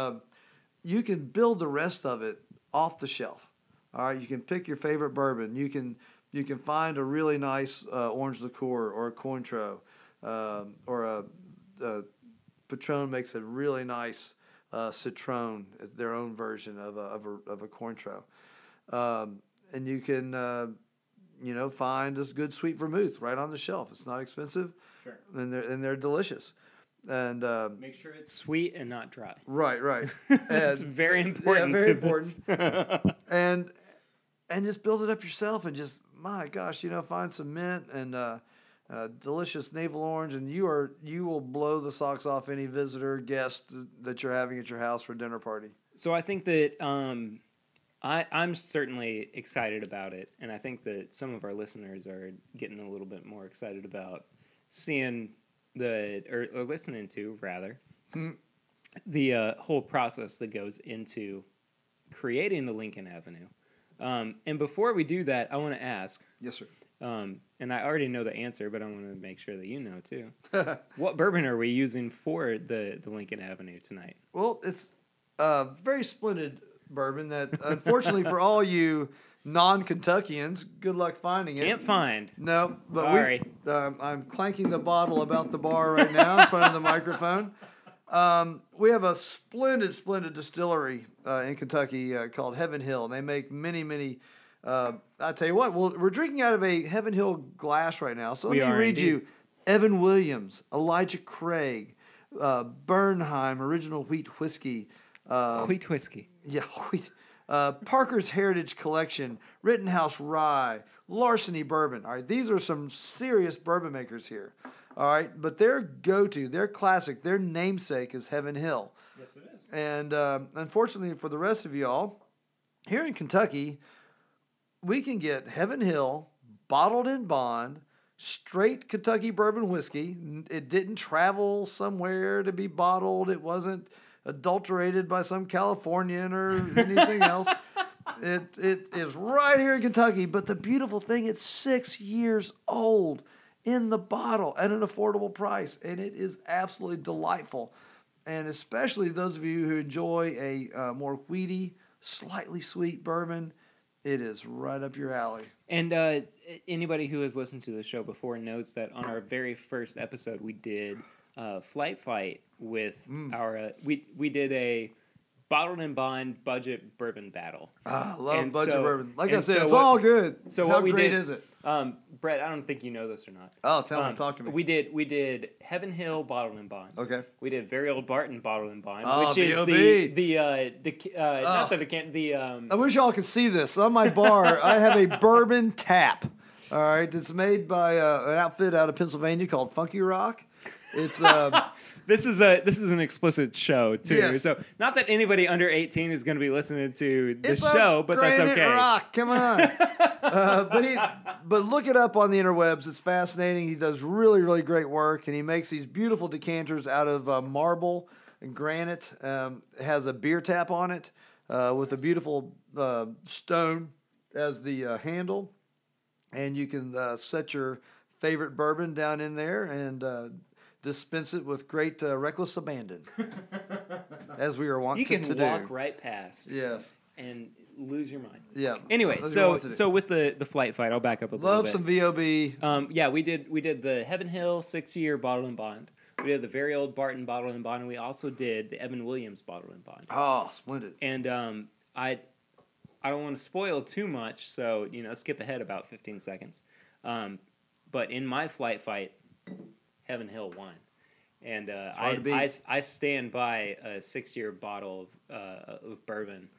you can build the rest of it off the shelf. All right, you can pick your favorite bourbon. You can find a really nice orange liqueur or a Cointreau, or a Patron makes a really nice Citron, their own version of a Cointreau, and you can find this good sweet vermouth right on the shelf. It's not expensive. Sure. And they're delicious, and make sure it's sweet and not dry. Right. That's very important. Yeah, very important. and just build it up yourself, and just my gosh, find some mint and delicious navel orange, and you will blow the socks off any guest that you're having at your house for a dinner party. So I think that I'm certainly excited about it, and I think that some of our listeners are getting a little bit more excited about seeing or listening to rather the whole process that goes into creating the Lincoln Avenue. And before we do that, I want to ask. Yes, sir. And I already know the answer, but I want to make sure that you know too. What bourbon are we using for the Lincoln Avenue tonight? Well, it's a very splendid bourbon that, unfortunately, for all you non-Kentuckians, good luck finding it. Can't find. No, but sorry. I'm clanking the bottle about the bar right now in front of the microphone. We have a splendid distillery in Kentucky called Heaven Hill, and they make many, many I tell you what, well, we're drinking out of a Heaven Hill glass right now. So let me read you Evan Williams, Elijah Craig, Bernheim, Original Wheat Whiskey. Wheat Whiskey. Yeah, wheat. Parker's Heritage Collection, Rittenhouse Rye, Larceny Bourbon. All right, these are some serious bourbon makers here. All right, but their go-to, their classic, their namesake is Heaven Hill. Yes, it is. And unfortunately for the rest of y'all, here in Kentucky, we can get Heaven Hill bottled in bond, straight Kentucky bourbon whiskey. It didn't travel somewhere to be bottled. It wasn't adulterated by some Californian or anything else. It is right here in Kentucky. But the beautiful thing, it's 6 years old in the bottle at an affordable price, and it is absolutely delightful. And especially those of you who enjoy a more wheaty, slightly sweet bourbon, it is right up your alley. And anybody who has listened to the show before knows that on our very first episode, we did Flight Fight with our we did a bottled and bond budget bourbon battle. Ah, I love budget bourbon. Like I said, it's all good. So how great is it? Brett, I don't think you know this or not. Oh, tell me. Talk to me. We did Heaven Hill bottled and bond. Okay. We did Very Old Barton bottled and bond, which is I wish y'all could see this. On my bar, I have a bourbon tap. All right, it's made by an outfit out of Pennsylvania called Funky Rock. It's this is an explicit show too. Yes. So not that anybody under 18 is going to be listening to this show, but that's okay. Rock, come on. but look it up on the interwebs. It's fascinating. He does really, really great work, and he makes these beautiful decanters out of marble and granite. It has a beer tap on it with a beautiful stone as the handle, and you can set your favorite bourbon down in there and dispense it with great reckless abandon, as we are wont to do. You can walk right past, yes, and lose your mind. Yeah. Anyway, so with the Flight Fight, I'll back up a little bit. Love some V.O.B. Yeah, we did the Heaven Hill 6 year bottle and bond. We did the Very Old Barton bottle and bond, and we also did the Evan Williams bottle and bond. Oh, splendid! And I don't want to spoil too much, so skip ahead about 15 seconds. But in my Flight Fight, Heaven Hill wine, and I stand by a 6 year bottle of bourbon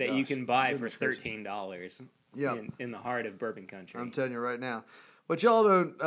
you can buy for $13. Yeah, in the heart of bourbon country. I'm telling you right now, but y'all don't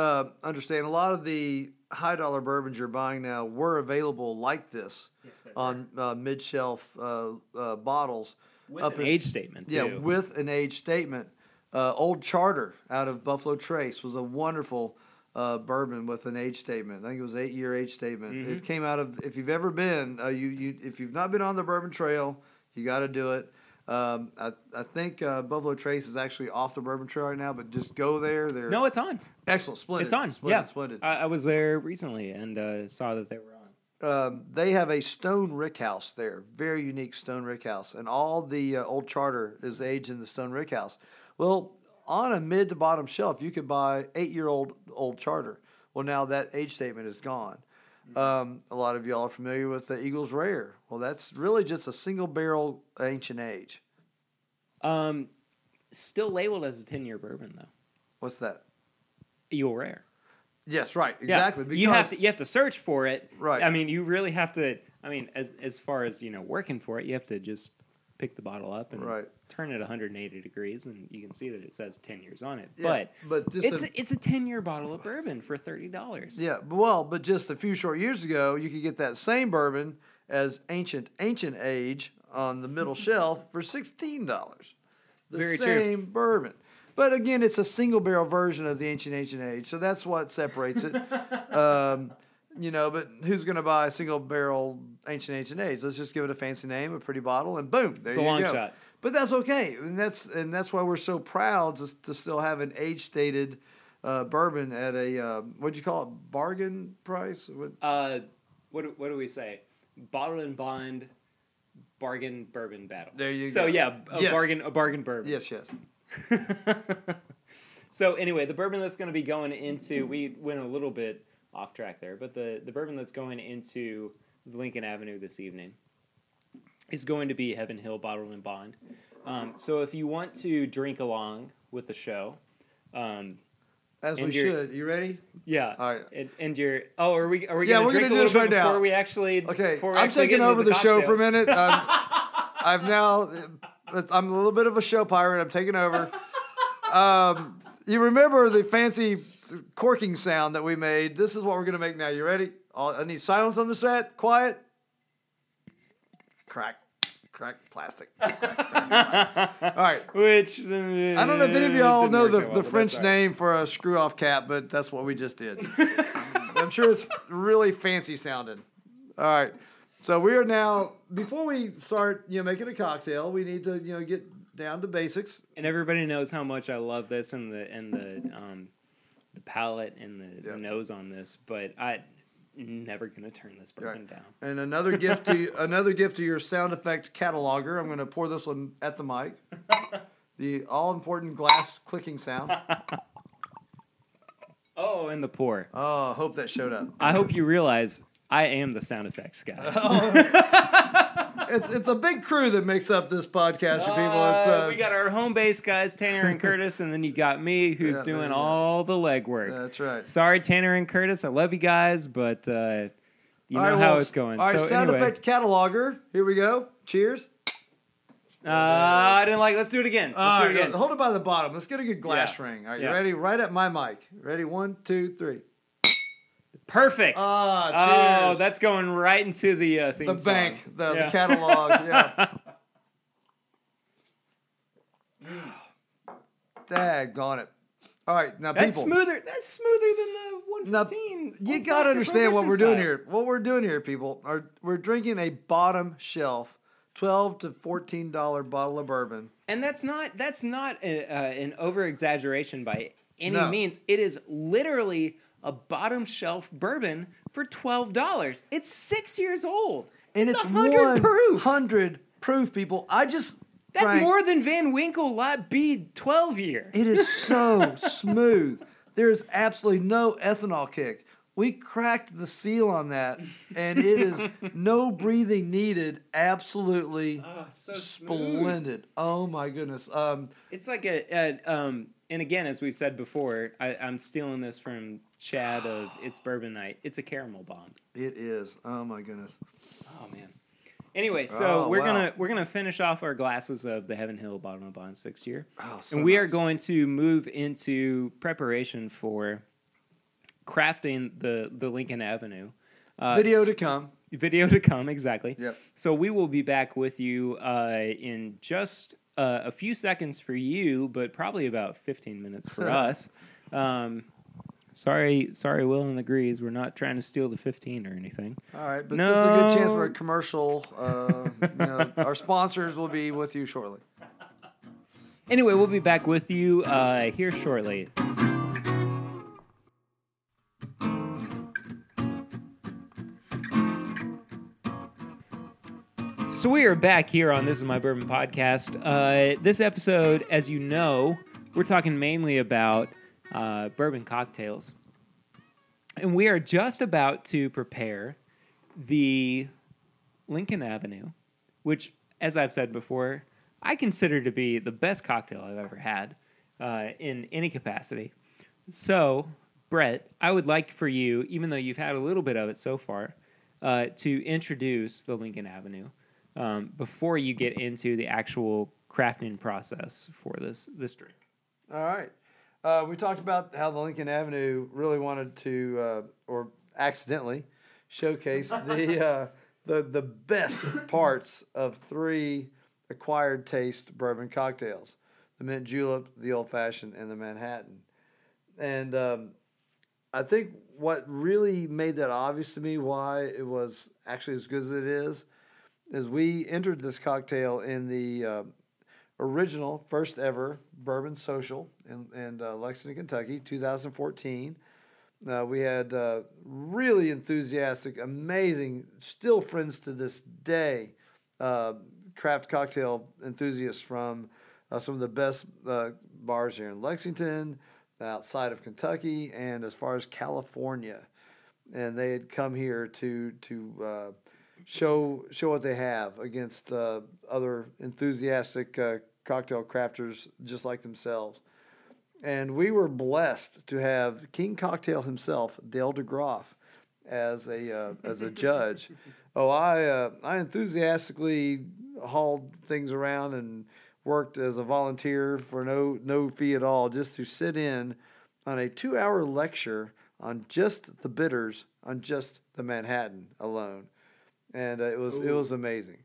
understand. A lot of the high dollar bourbons you're buying now were available like this on mid shelf bottles with an age statement. Too. Yeah, with an age statement. Old Charter out of Buffalo Trace was a wonderful bourbon with an age statement. I think it was an 8 year age statement. Mm-hmm. It came out of, if you've ever been, if you've not been on the bourbon trail, you got to do it. I think Buffalo Trace is actually off the bourbon trail right now, but just go there. No, it's on. Excellent. Splendid. It's on. Splendid. I was there recently and saw that they were on. They have a stone rick house there, very unique stone rick house, and all the Old Charter is aged in the stone rick house. Well, on a mid to bottom shelf, you could buy 8 year old Old Charter. Well, now that age statement is gone. A lot of y'all are familiar with the Eagles Rare. Well, that's really just a single barrel Ancient Age. Still labeled as a 10 year bourbon though. What's that? Eagle Rare. Yes, right, exactly. Yeah. Because you have to search for it. Right. I mean, you really have to. I mean, as far as working for it, you have to just pick the bottle up and turn it 180 degrees, and you can see that it says 10 years on it. Yeah, but it's a 10-year bottle of bourbon for $30. Yeah, but just a few short years ago, you could get that same bourbon as Ancient Age on the middle shelf for $16. Very true. Bourbon. But again, it's a single-barrel version of the Ancient Age, so that's what separates it. But who's going to buy a single-barrel Ancient Age? Let's just give it a fancy name, a pretty bottle, and boom, there you go. It's a long shot. But that's okay, and that's why we're so proud to still have an age-stated bourbon at a, what'd you call it, bargain price? What do we say? Bottle and bond, bargain bourbon battle. There you go. So, yeah, a bargain bourbon. Yes. So, anyway, the bourbon that's going to be going into, we went a little bit off track there, but the bourbon that's going into Lincoln Avenue this evening is going to be Heaven Hill bottled and bond. So if you want to drink along with the show, as we should. You ready? Yeah. All right. And your oh, are we yeah, going to drink a little bit right before now. We actually okay? I'm taking over the show for a minute. I've now I'm a little bit of a show pirate. I'm taking over. You remember the fancy corking sound that we made? This is what we're going to make now. You ready? I need silence on the set. Quiet. Crack, plastic. All right. Which I don't know if any of y'all know the French name for a screw-off cap, but that's what we just did. I'm sure it's really fancy sounding. All right. So we are now, before we start, making a cocktail, we need to, get down to basics. And everybody knows how much I love this and the palate and the nose on this, but never gonna turn this bourbon down. And another gift to your sound effect cataloger. I'm gonna pour this one at the mic. The all important glass clicking sound. Oh, and the pour. Oh, I hope that showed up. I hope you realize I am the sound effects guy. It's a big crew that makes up this podcast for people. We got our home base guys, Tanner and Curtis, and then you got me, who's doing all the legwork. That's right. Sorry, Tanner and Curtis. I love you guys, but how it's going. All right, effect cataloger. Here we go. Cheers. I didn't like it. Let's do it again. Let's do it again. Hold it by the bottom. Let's get a good glass ring. All right, you ready? Right at my mic. Ready? 1, 2, 3. Perfect. Cheers. Oh, that's going right into the theme song. The bank, the catalog, Daggone it. All right, now that's people. That's smoother than the 115. Now, you got to understand what we're doing here. What we're doing here, people, we're drinking a bottom shelf $12 to $14 bottle of bourbon. And that's not an over-exaggeration by any means. It is literally a bottom shelf bourbon for $12. It's 6 years old. And it's 100 proof. 100 proof, people. That's more than Van Winkle Lot B 12 year. It is so smooth. There is absolutely no ethanol kick. We cracked the seal on that, and it is no breathing needed. Absolutely so splendid. Smooth. Oh, my goodness. It's like and again, as we've said before, I'm stealing this from Chad of It's Bourbon Night. It's a caramel bomb. It is. Oh my goodness. Oh man. Anyway, so we're gonna finish off our glasses of the Heaven Hill Bottom of Bond 6 year, and we are going to move into preparation for crafting the Lincoln Avenue video to come. Video to come, exactly. Yep. So we will be back with you in just a few seconds for you, but probably about 15 minutes for us. Sorry, Will and the Grease. We're not trying to steal the 15 or anything. All right, but this is a good chance for a commercial. Our sponsors will be with you shortly. Anyway, we'll be back with you here shortly. So we are back here on This Is My Bourbon Podcast. This episode, as you know, we're talking mainly about bourbon cocktails. And we are just about to prepare the Lincoln Avenue, which, as I've said before, I consider to be the best cocktail I've ever had in any capacity. So, Brett, I would like for you, even though you've had a little bit of it so far, to introduce the Lincoln Avenue before you get into the actual crafting process for this drink. All right. We talked about how the Lincoln Avenue really wanted to, or accidentally, showcase the best parts of 3 acquired taste bourbon cocktails: the Mint Julep, the Old Fashioned, and the Manhattan. And I think what really made that obvious to me why it was actually as good as it is we entered this cocktail in the original, first ever Bourbon Social in Lexington, Kentucky, 2014. We had really enthusiastic, amazing, still friends to this day, craft cocktail enthusiasts from some of the best bars here in Lexington, outside of Kentucky, and as far as California. And they had come here to show what they have against other enthusiastic cocktail crafters just like themselves. And we were blessed to have King Cocktail himself, Dale DeGroff, as a judge. I enthusiastically hauled things around and worked as a volunteer for no fee at all, just to sit in on a 2-hour lecture on just the bitters, on just the Manhattan alone. And it was amazing.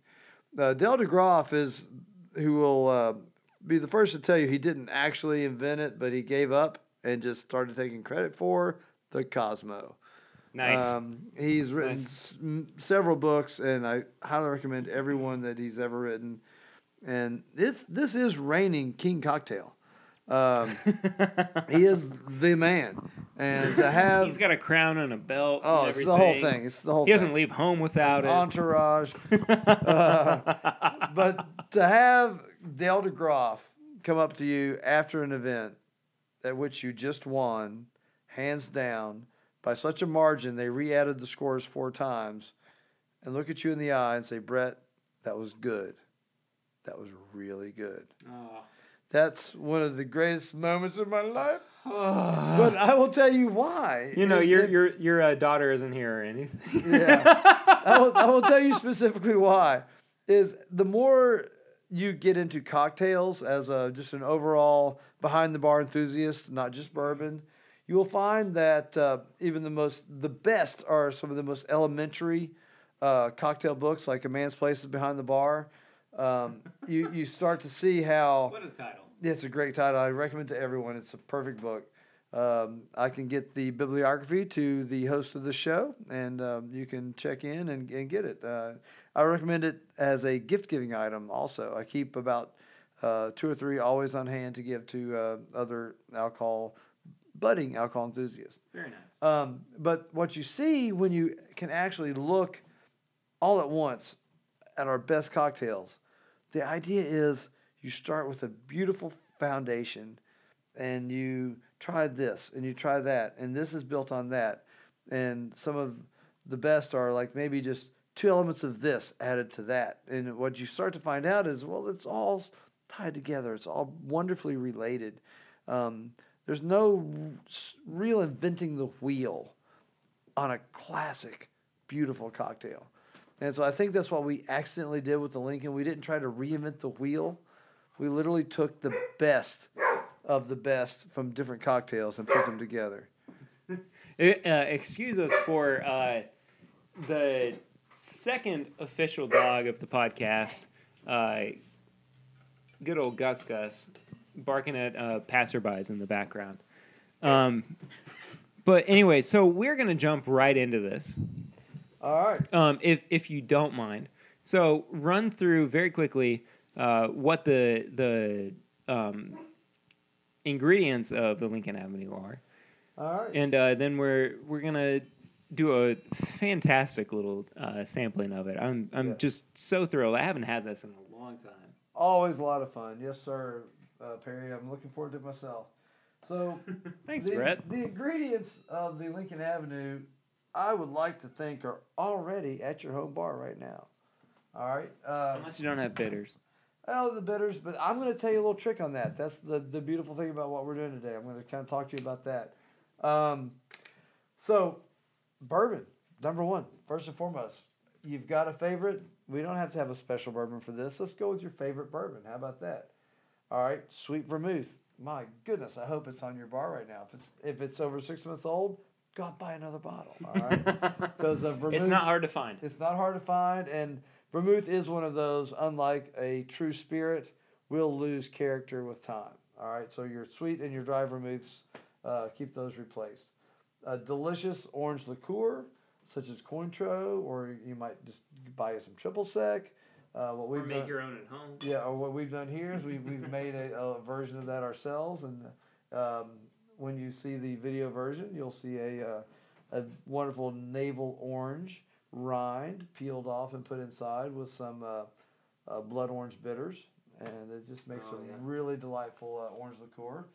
Dale DeGroff is who will be the first to tell you he didn't actually invent it, but he gave up and just started taking credit for the Cosmo. Nice. He's written several books, and I highly recommend every one that he's ever written. And this is reigning King Cocktail. He is the man. And to have... He's got a crown and a belt and everything. It's the whole thing. He doesn't leave home without it. Entourage. But to have Dale DeGroff come up to you after an event at which you just won, hands down, by such a margin, they re-added the scores 4 times, and look at you in the eye and say, Brett, that was good. That was really good. Oh. That's one of the greatest moments of my life. But I will tell you why. You know, your daughter isn't here or anything. Yeah. I will tell you specifically why. Is the more you get into cocktails as just an overall behind-the-bar enthusiast, not just bourbon, you will find that even the best are some of the most elementary cocktail books, like A Man's Place is Behind the Bar. You start to see how... What a title. It's a great title. I recommend it to everyone. It's a perfect book. I can get the bibliography to the host of the show, and you can check in and get it. I recommend it as a gift-giving item also. I keep about 2 or 3 always on hand to give to other budding alcohol enthusiasts. Very nice. But what you see when you can actually look all at once at our best cocktails, the idea is you start with a beautiful foundation and you try this and you try that and this is built on that. And some of the best are like maybe just 2 elements of this added to that. And what you start to find out is, well, it's all tied together. It's all wonderfully related. There's no real inventing the wheel on a classic, beautiful cocktail. And so I think that's what we accidentally did with the Lincoln. We didn't try to reinvent the wheel. We literally took the best of the best from different cocktails and put them together. Excuse us for the second official dog of the podcast, good old Gus Gus, barking at passerbys in the background. But anyway, so we're going to jump right into this. All right. If you don't mind, so run through very quickly what the ingredients of the Lincoln Avenue are. All right. And then we're gonna do a fantastic little sampling of it. I'm just so thrilled. I haven't had this in a long time. Always a lot of fun. Yes, sir, Perry. I'm looking forward to it myself. So thanks, Brett. The ingredients of the Lincoln Avenue, I would like to think, are already at your home bar right now. All right? Unless you don't have bitters. Oh, the bitters, but I'm going to tell you a little trick on that. That's the beautiful thing about what we're doing today. I'm going to kind of talk to you about that. So, bourbon, number one, first and foremost. You've got a favorite. We don't have to have a special bourbon for this. Let's go with your favorite bourbon. How about that? All right, sweet vermouth. My goodness, I hope it's on your bar right now. If it's over 6 months old, go out and buy another bottle, all right? Because vermouth, it's not hard to find. It's not hard to find, and vermouth is one of those, unlike a true spirit, will lose character with time, all right? So your sweet and your dry vermouths, keep those replaced. A delicious orange liqueur, such as Cointreau, or you might just buy you some triple sec. Make your own at home. Yeah, or what we've done here is we've made a version of that ourselves, and... when you see the video version, you'll see a wonderful navel orange rind peeled off and put inside with some blood orange bitters, and it just makes a really delightful orange liqueur.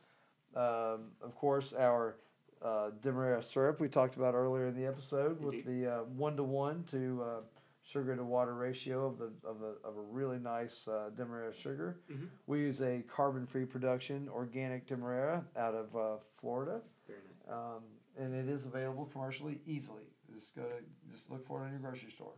Of course, our Demerara syrup we talked about earlier in the episode with the 1-to-1 to sugar to water ratio of a really nice Demerara sugar. Mm-hmm. We use a carbon-free production, organic Demerara out of Florida. Very nice. And it is available commercially easily. Just look for it in your grocery store.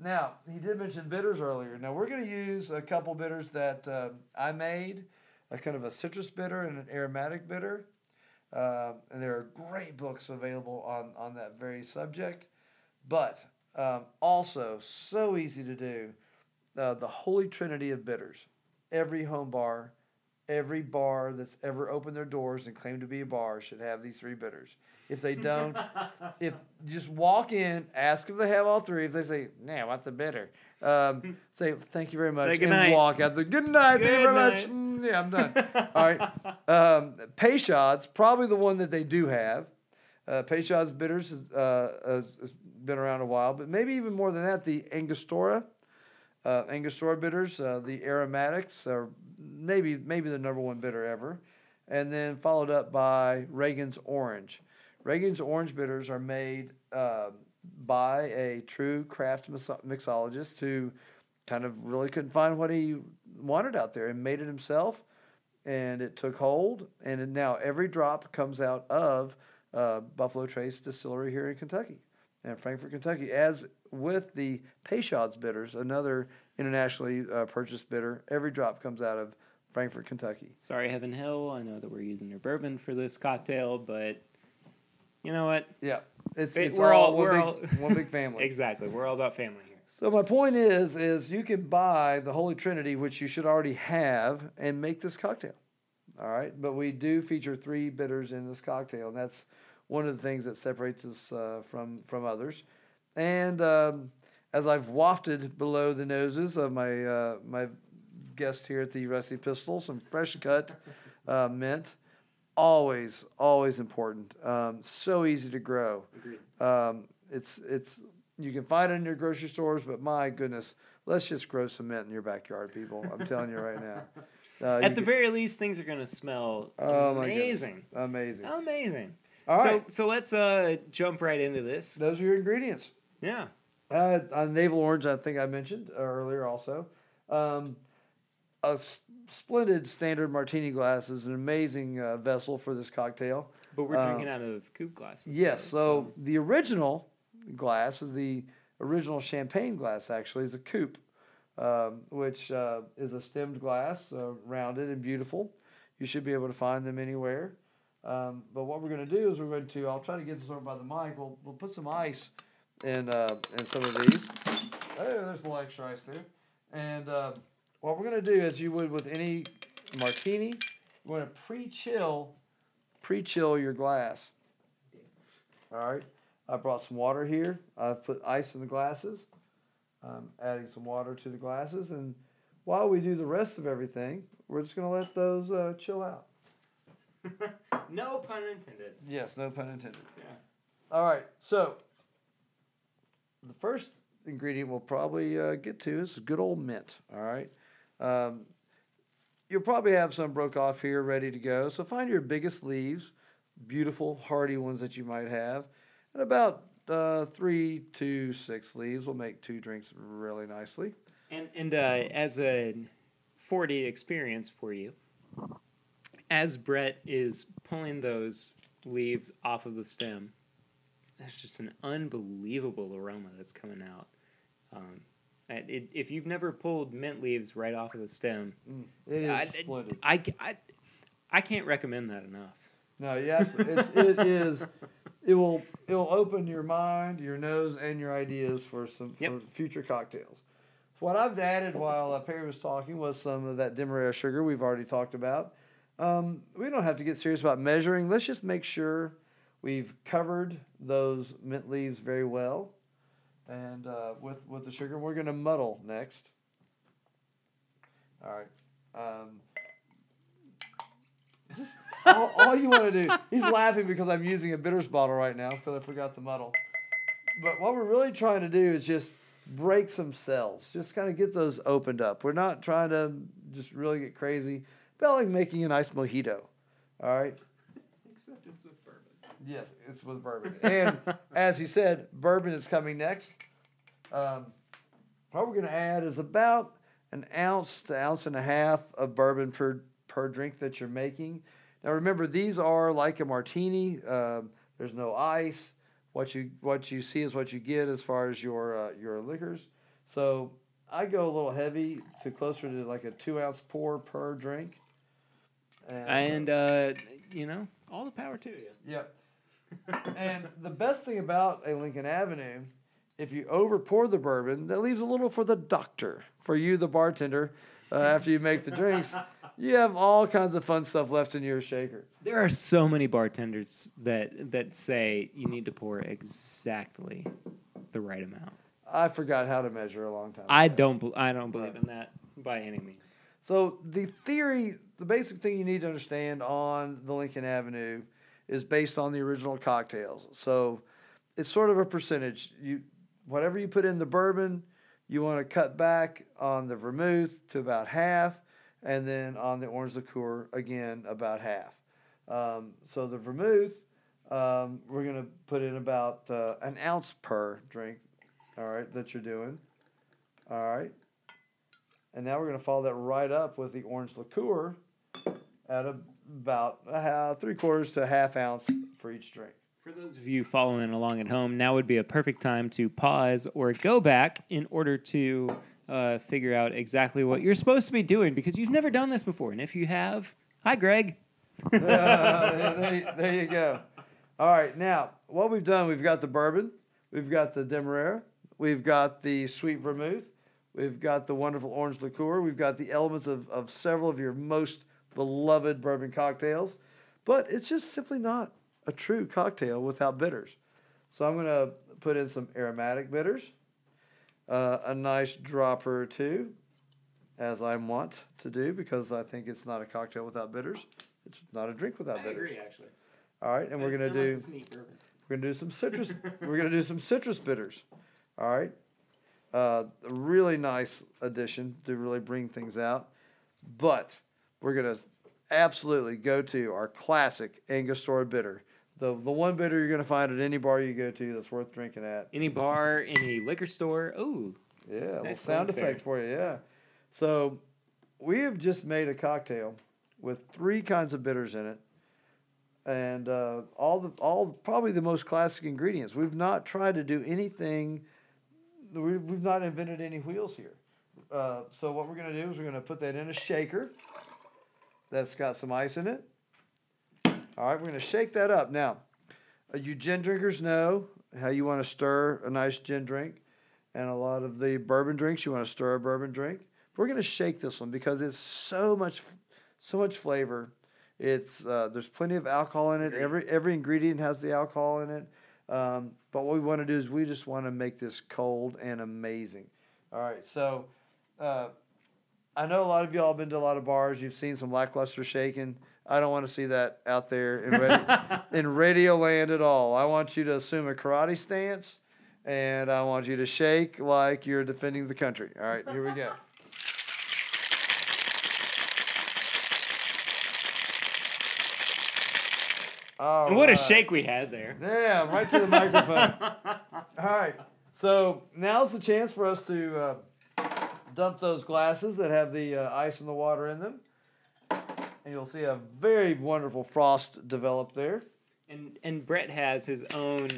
Now, he did mention bitters earlier. Now, we're going to use a couple bitters that I made, a kind of a citrus bitter and an aromatic bitter. And there are great books available on that very subject. But also, so easy to do, the Holy Trinity of bitters. Every home bar, every bar that's ever opened their doors and claimed to be a bar should have these three bitters. If they don't, if just walk in, ask if they have all three. If they say, nah, what's a bitter? Say, thank you very much. Say good night. And walk out there. Good night. Thank you very much. Yeah, I'm done. All right. Peychaud's, probably the one that they do have. Peychaud's Bitters has been around a while, but maybe even more than that, the Angostura. Angostura bitters, the aromatics are maybe the number one bitter ever, and then followed up by Reagan's Orange. Reagan's Orange bitters are made by a true craft mixologist who kind of really couldn't find what he wanted out there and made it himself, and it took hold, and now every drop comes out of Buffalo Trace Distillery here in Kentucky. And Frankfort, Kentucky, as with the Peychaud's Bitters, another internationally purchased bitter. Every drop comes out of Frankfort, Kentucky. Sorry, Heaven Hill. I know that we're using your bourbon for this cocktail, but you know what? Yeah, we're all one big family. Exactly, we're all about family here. So my point is you can buy the Holy Trinity, which you should already have, and make this cocktail. All right, but we do feature three bitters in this cocktail, and that's one of the things that separates us from others. And as I've wafted below the noses of my my guest here at the Rusty Pistol, some fresh cut mint, always important. So easy to grow. Agreed. It's you can find it in your grocery stores, but my goodness, let's just grow some mint in your backyard, people. I'm telling you right now. At the very least, things are going to smell amazing. Oh my God. Amazing. All right. So let's jump right into this. Those are your ingredients. Yeah. Navel orange, I think I mentioned earlier also. Splendid standard martini glass is an amazing vessel for this cocktail. But we're drinking out of coupe glasses. Yes. So the original glass is the original champagne glass, actually, is a coupe, which is a stemmed glass, rounded and beautiful. You should be able to find them anywhere. But what we're going to do is I'll try to get this over by the mic. We'll put some ice in some of these. Oh, there's a little extra ice there. And what we're going to do, as you would with any martini, we're going to pre-chill your glass. All right. I brought some water here. I've put ice in the glasses. I'm adding some water to the glasses. And while we do the rest of everything, we're just going to let those chill out. No pun intended. Yes, no pun intended. Yeah. All right, so the first ingredient we'll probably get to is good old mint, all right? You'll probably have some broke off here ready to go, so find your biggest leaves, beautiful, hardy ones that you might have, and about 3 to 6 leaves will make two drinks really nicely. And as a 4D experience for you, as Brett is pulling those leaves off of the stem, there's just an unbelievable aroma that's coming out. If you've never pulled mint leaves right off of the stem, it is splendid. I can't recommend that enough. No, yes, it is. It will open your mind, your nose, and your ideas for future cocktails. What I've added while Perry was talking was some of that Demerara sugar we've already talked about. We don't have to get serious about measuring. Let's just make sure we've covered those mint leaves very well. And with the sugar, we're going to muddle next. All right. Just all you want to do. He's laughing because I'm using a bitters bottle right now because I forgot to muddle. But what we're really trying to do is just break some cells. Just kind of get those opened up. We're not trying to just really get crazy. About like making a nice mojito, all right? Except it's with bourbon. Yes, it's with bourbon. And as he said, bourbon is coming next. What we're going to add is about an ounce to ounce and a half of bourbon per drink that you're making. Now remember, these are like a martini. There's no ice. What you see is what you get as far as your liquors. So I go a little heavy to closer to like a 2 ounce pour per drink. And all the power to you. Yep. And the best thing about a Lincoln Avenue, if you over pour the bourbon, that leaves a little for the doctor, for you, the bartender, after you make the drinks. You have all kinds of fun stuff left in your shaker. There are so many bartenders that say you need to pour exactly the right amount. I forgot how to measure a long time ago. I don't believe in that by any means. So the basic thing you need to understand on the Lincoln Avenue is based on the original cocktails. So it's sort of a percentage. Whatever you put in the bourbon, you want to cut back on the vermouth to about half. And then on the orange liqueur, again, about half. So the vermouth, we're going to put in about an ounce per drink, all right, that you're doing. All right. And now we're going to follow that right up with the orange liqueur at about 3/4 to a half ounce for each drink. For those of you following along at home, now would be a perfect time to pause or go back in order to... figure out exactly what you're supposed to be doing, because you've never done this before. And if you have, hi, Greg. There you go. All right, now, what we've done, we've got the bourbon, we've got the Demerara, we've got the sweet vermouth, we've got the wonderful orange liqueur, we've got the elements of several of your most beloved bourbon cocktails, but it's just simply not a true cocktail without bitters. So I'm going to put in some aromatic bitters. A nice drop or two, as I want to do, because I think it's not a cocktail without bitters. It's not a drink without bitters. I agree, actually. All right, and we're gonna do some citrus. We're gonna do some citrus bitters. All right, a really nice addition to really bring things out. But we're gonna absolutely go to our classic Angostura bitter. The one bitter you're going to find at any bar you go to that's worth drinking at. Any bar, any liquor store. Ooh. Yeah, nice little sound effect for you, yeah. So we have just made a cocktail with 3 kinds of bitters in it, and probably the most classic ingredients. We've not tried to do anything. We've not invented any wheels here. So what we're going to do is we're going to put that in a shaker that's got some ice in it. All right, we're going to shake that up. Now, you gin drinkers know how you want to stir a nice gin drink. And a lot of the bourbon drinks, you want to stir a bourbon drink. But we're going to shake this one because it's so much flavor. It's there's plenty of alcohol in it. Every ingredient has the alcohol in it. But what we want to do is we just want to make this cold and amazing. All right, so I know a lot of y'all have been to a lot of bars. You've seen some lackluster shaking. I don't want to see that out there in radio land at all. I want you to assume a karate stance, and I want you to shake like you're defending the country. All right, here we go. All and what right. A shake we had there. Yeah, right to the microphone. All right, so now's the chance for us to dump those glasses that have the ice and the water in them. And you'll see a very wonderful frost develop there. And Brett has his own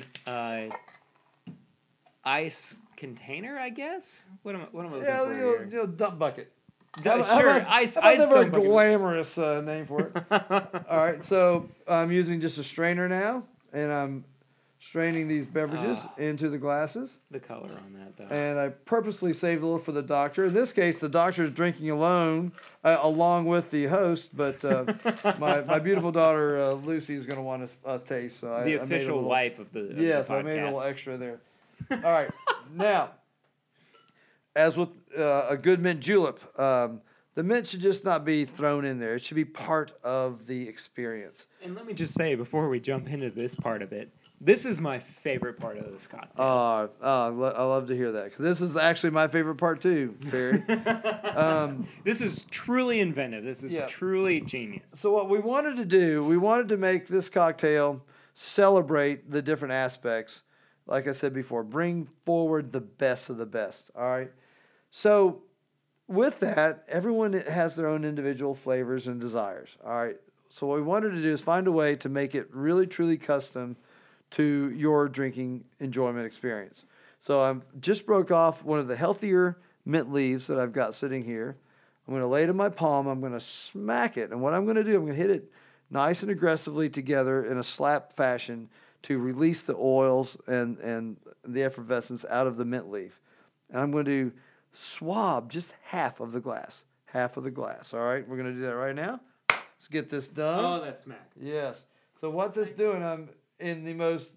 ice container, I guess. What am I looking for here? You know, dump bucket. Ice dump bucket. A glamorous name for it. All right, so I'm using just a strainer now, and I'm straining these beverages into the glasses. The color on that, though. And I purposely saved a little for the doctor. In this case, the doctor is drinking alone, along with the host, but my beautiful daughter, Lucy, is going to want a taste. So the official wife of the podcast. Yes, I made a little extra there. All right. Now, as with a good mint julep, the mint should just not be thrown in there. It should be part of the experience. And let me just say, before we jump into this part of it, this is my favorite part of this cocktail. I love to hear that, because this is actually my favorite part too, Barry. This is truly inventive. This is truly genius. So what we wanted to do, we wanted to make this cocktail celebrate the different aspects. Like I said before, bring forward the best of the best. All right. So with that, everyone has their own individual flavors and desires. All right. So what we wanted to do is find a way to make it really, truly custom to your drinking enjoyment experience. So I just broke off one of the healthier mint leaves that I've got sitting here. I'm going to lay it in my palm. I'm going to smack it. And what I'm going to do, I'm going to hit it nice and aggressively together in a slap fashion to release the oils and the effervescence out of the mint leaf. And I'm going to swab just half of the glass. Half of the glass. All right, we're going to do that right now. Let's get this done. Oh, that smack. Yes. So what's this doing? I'm in the most,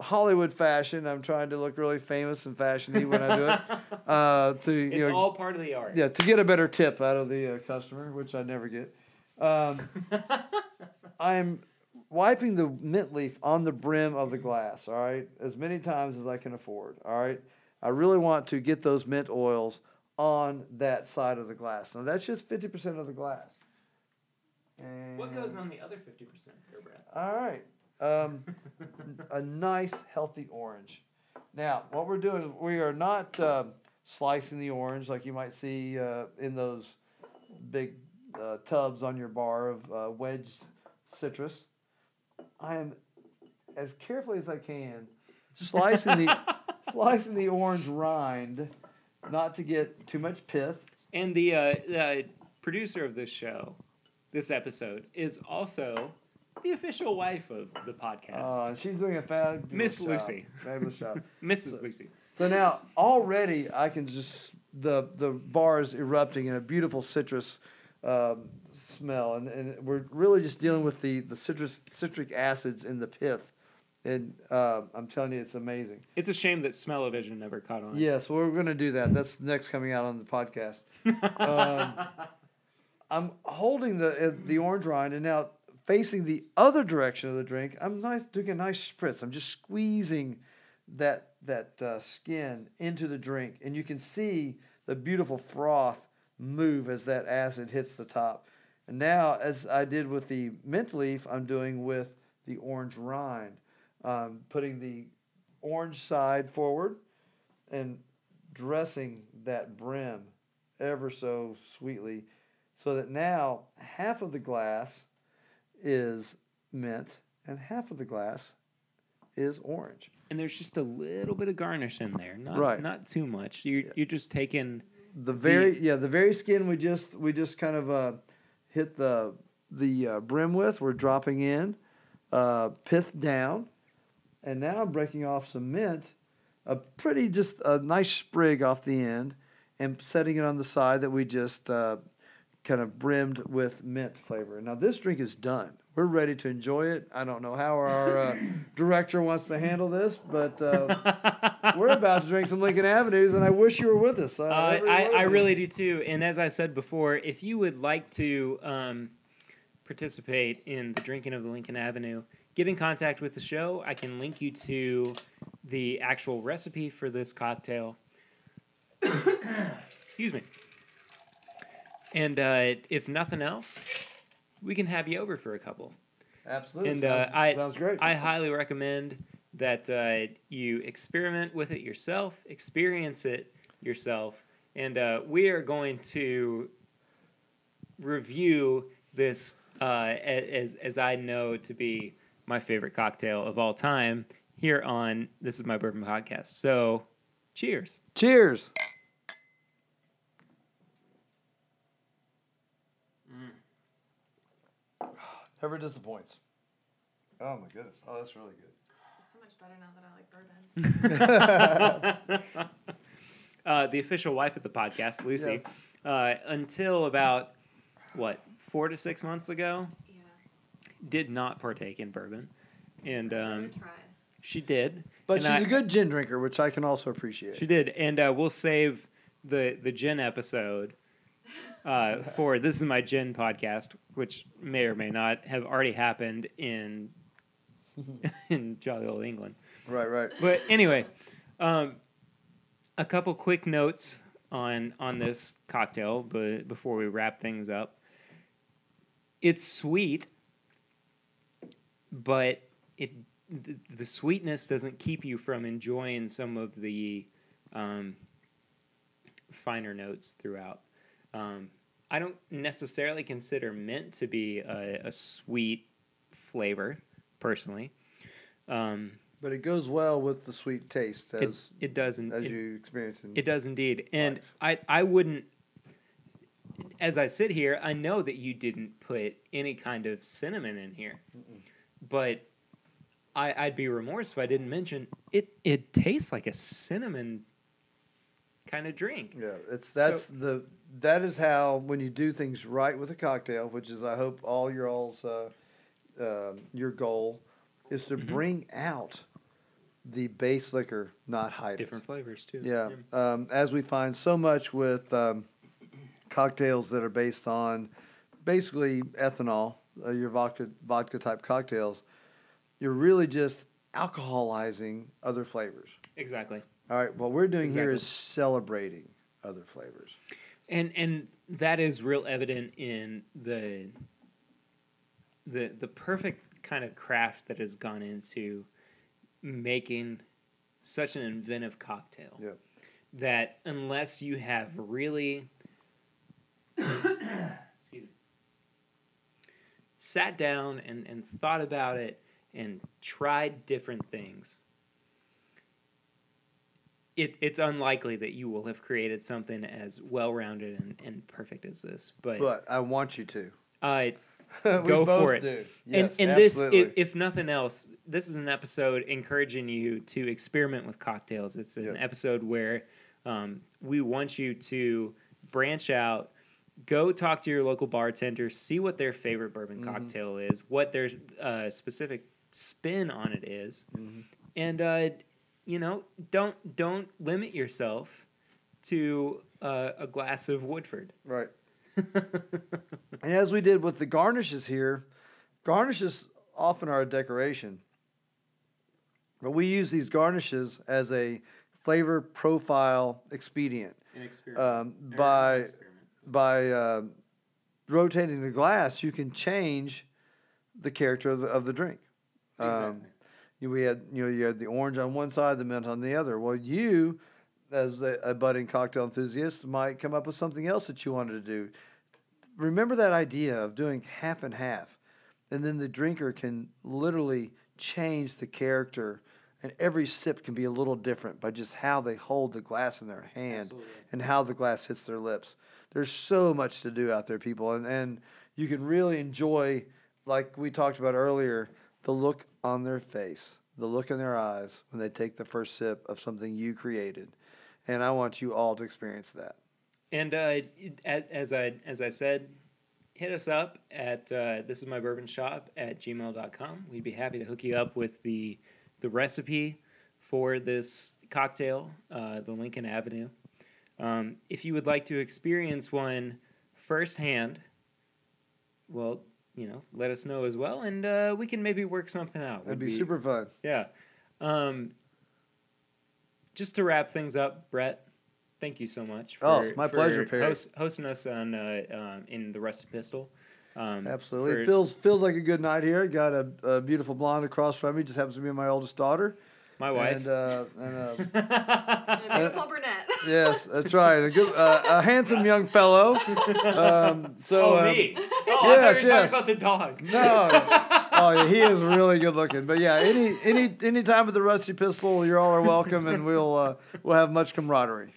Hollywood fashion. I'm trying to look really famous and fashiony when I do it. It's all part of the art. Yeah, to get a better tip out of the customer, which I never get. I'm wiping the mint leaf on the brim of the glass, all right, as many times as I can afford, all right? I really want to get those mint oils on that side of the glass. Now, that's just 50% of the glass. And what goes on the other 50%, here, Brad? All right. A nice, healthy orange. Now, what we're doing, we are not slicing the orange like you might see in those big tubs on your bar of wedged citrus. I am, as carefully as I can, slicing the orange rind, not to get too much pith. And the producer of this show, this episode, is also the official wife of the podcast. She's doing a fabulous Miss Lucy. Fabulous job. Mrs. Lucy. So now, already, I can just, the bar is erupting in a beautiful citrus smell, and we're really just dealing with the citric acids in the pith, and I'm telling you, it's amazing. It's a shame that Smell-O-Vision never caught on. Yes, we're going to do that. That's next coming out on the podcast. I'm holding the orange rind, and now facing the other direction of the drink, I'm doing a nice spritz. I'm just squeezing that skin into the drink, and you can see the beautiful froth move as that acid hits the top. And now, as I did with the mint leaf, I'm doing with the orange rind. Putting the orange side forward and dressing that brim ever so sweetly, so that now half of the glass is mint and half of the glass is orange. And there's just a little bit of garnish in there, not too much. You're just taking the very skin we just kind of hit the brim with. We're dropping in pith down, and now I'm breaking off some mint, a nice sprig off the end, and setting it on the side that we just kind of brimmed with mint flavor. Now this drink is done. We're ready to enjoy it. I don't know how our director wants to handle this, but we're about to drink some Lincoln Avenues, and I wish you were with us. I really do too. And as I said before, if you would like to participate in the drinking of the Lincoln Avenue, get in contact with the show. I can link you to the actual recipe for this cocktail. Excuse me. And if nothing else, we can have you over for a couple. Absolutely. And sounds great. I highly recommend that you experiment with it yourself, experience it yourself, and we are going to review this as I know to be my favorite cocktail of all time here on This Is My Bourbon Podcast. So, cheers. Cheers. Never disappoints. Oh, my goodness. Oh, that's really good. It's so much better now that I like bourbon. The official wife of the podcast, Lucy, yes. Until about, 4 to 6 months ago, did not partake in bourbon. And she did. But she's a good gin drinker, which I can also appreciate. She did. And we'll save the gin episode for This Is My Gin Podcast, which may or may not have already happened in jolly old England. Right. But anyway, a couple quick notes on this cocktail before we wrap things up. It's sweet, but the sweetness doesn't keep you from enjoying some of the finer notes throughout. I don't necessarily consider mint to be a sweet flavor, personally. But it goes well with the sweet taste as it does as it, you experience in it does indeed. And life. I wouldn't, as I sit here, I know that you didn't put any kind of cinnamon in here. Mm-mm. But I'd be remorse if I didn't mention it. It tastes like a cinnamon kind of drink. Yeah, that is how when you do things right with a cocktail, which is I hope all your all's your goal is to bring out the base liquor, not hide different flavors too. Yeah, as we find so much with cocktails that are based on basically ethanol, your vodka type cocktails. You're really just alcoholizing other flavors. Exactly. All right. What we're doing here is celebrating other flavors. And that is real evident in the perfect kind of craft that has gone into making such an inventive cocktail. Yep. That unless you have really sat down and thought about it, and tried different things, it's unlikely that you will have created something as well-rounded and perfect as this. But I want you to. Go for it. Do. Yes, and this, if nothing else, this is an episode encouraging you to experiment with cocktails. It's an episode where we want you to branch out, go talk to your local bartender, see what their favorite bourbon cocktail is, what their specific spin on it is, and don't limit yourself to a glass of Woodford. Right. And as we did with the garnishes here, garnishes often are a decoration, but we use these garnishes as a flavor profile expedient. An experiment. By rotating the glass, you can change the character of the drink. Exactly. You had the orange on one side, the mint on the other. Well, you, as a budding cocktail enthusiast, might come up with something else that you wanted to do. Remember that idea of doing half and half, and then the drinker can literally change the character, and every sip can be a little different by just how they hold the glass in their hand. Absolutely. And how the glass hits their lips. There's so much to do out there, people, and you can really enjoy, like we talked about earlier, the look on their face, the look in their eyes when they take the first sip of something you created, and I want you all to experience that. And as I said, hit us up at thisismybourbonshop@gmail.com. We'd be happy to hook you up with the recipe for this cocktail, the Lincoln Avenue. If you would like to experience one firsthand, well, let us know as well, and we can maybe work something out. That'd be super fun. Yeah. Just to wrap things up, Brett, thank you so much. It's my pleasure, Perry. Hosting us on in the Rusty Pistol. Absolutely. It feels like a good night here. Got a beautiful blonde across from me. Just happens to be my oldest daughter. My wife. And a beautiful brunette. Yes, that's right. A handsome young fellow. Me. Oh, yes, I thought you were talking about the dog. No. Oh, yeah, he is really good looking. But yeah, any time with the Rusty Pistol, you all are welcome, and we'll have much camaraderie.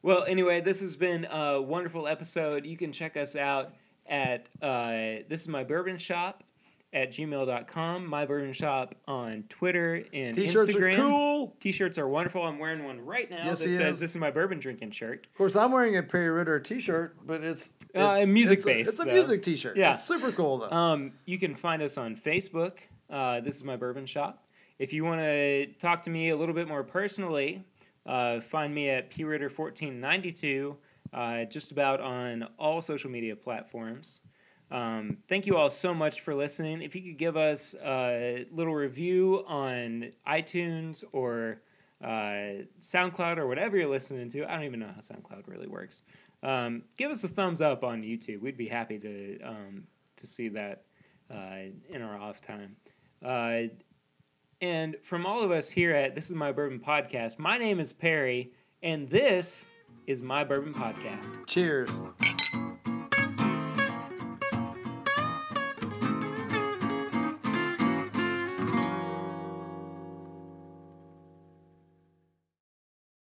Well, anyway, this has been a wonderful episode. You can check us out at thisismybourbonshop@gmail.com, My Bourbon Shop on Twitter and T-shirts Instagram. T-shirts are cool. T-shirts are wonderful. I'm wearing one right now that says "This is my bourbon drinking shirt." Of course, I'm wearing a Perry Ritter T-shirt, but it's music based. It's a music T-shirt. Yeah, it's super cool though. You can find us on Facebook. This is my bourbon shop. If you want to talk to me a little bit more personally, find me at pritter1492. Just about on all social media platforms. Thank you all so much for listening. If you could give us a little review on iTunes or SoundCloud or whatever you're listening to. I don't even know how SoundCloud really works. Give us a thumbs up on YouTube. We'd be happy to see that in our off time. And from all of us here at This Is My Bourbon Podcast, my name is Perry, and this Is My Bourbon Podcast. Cheers.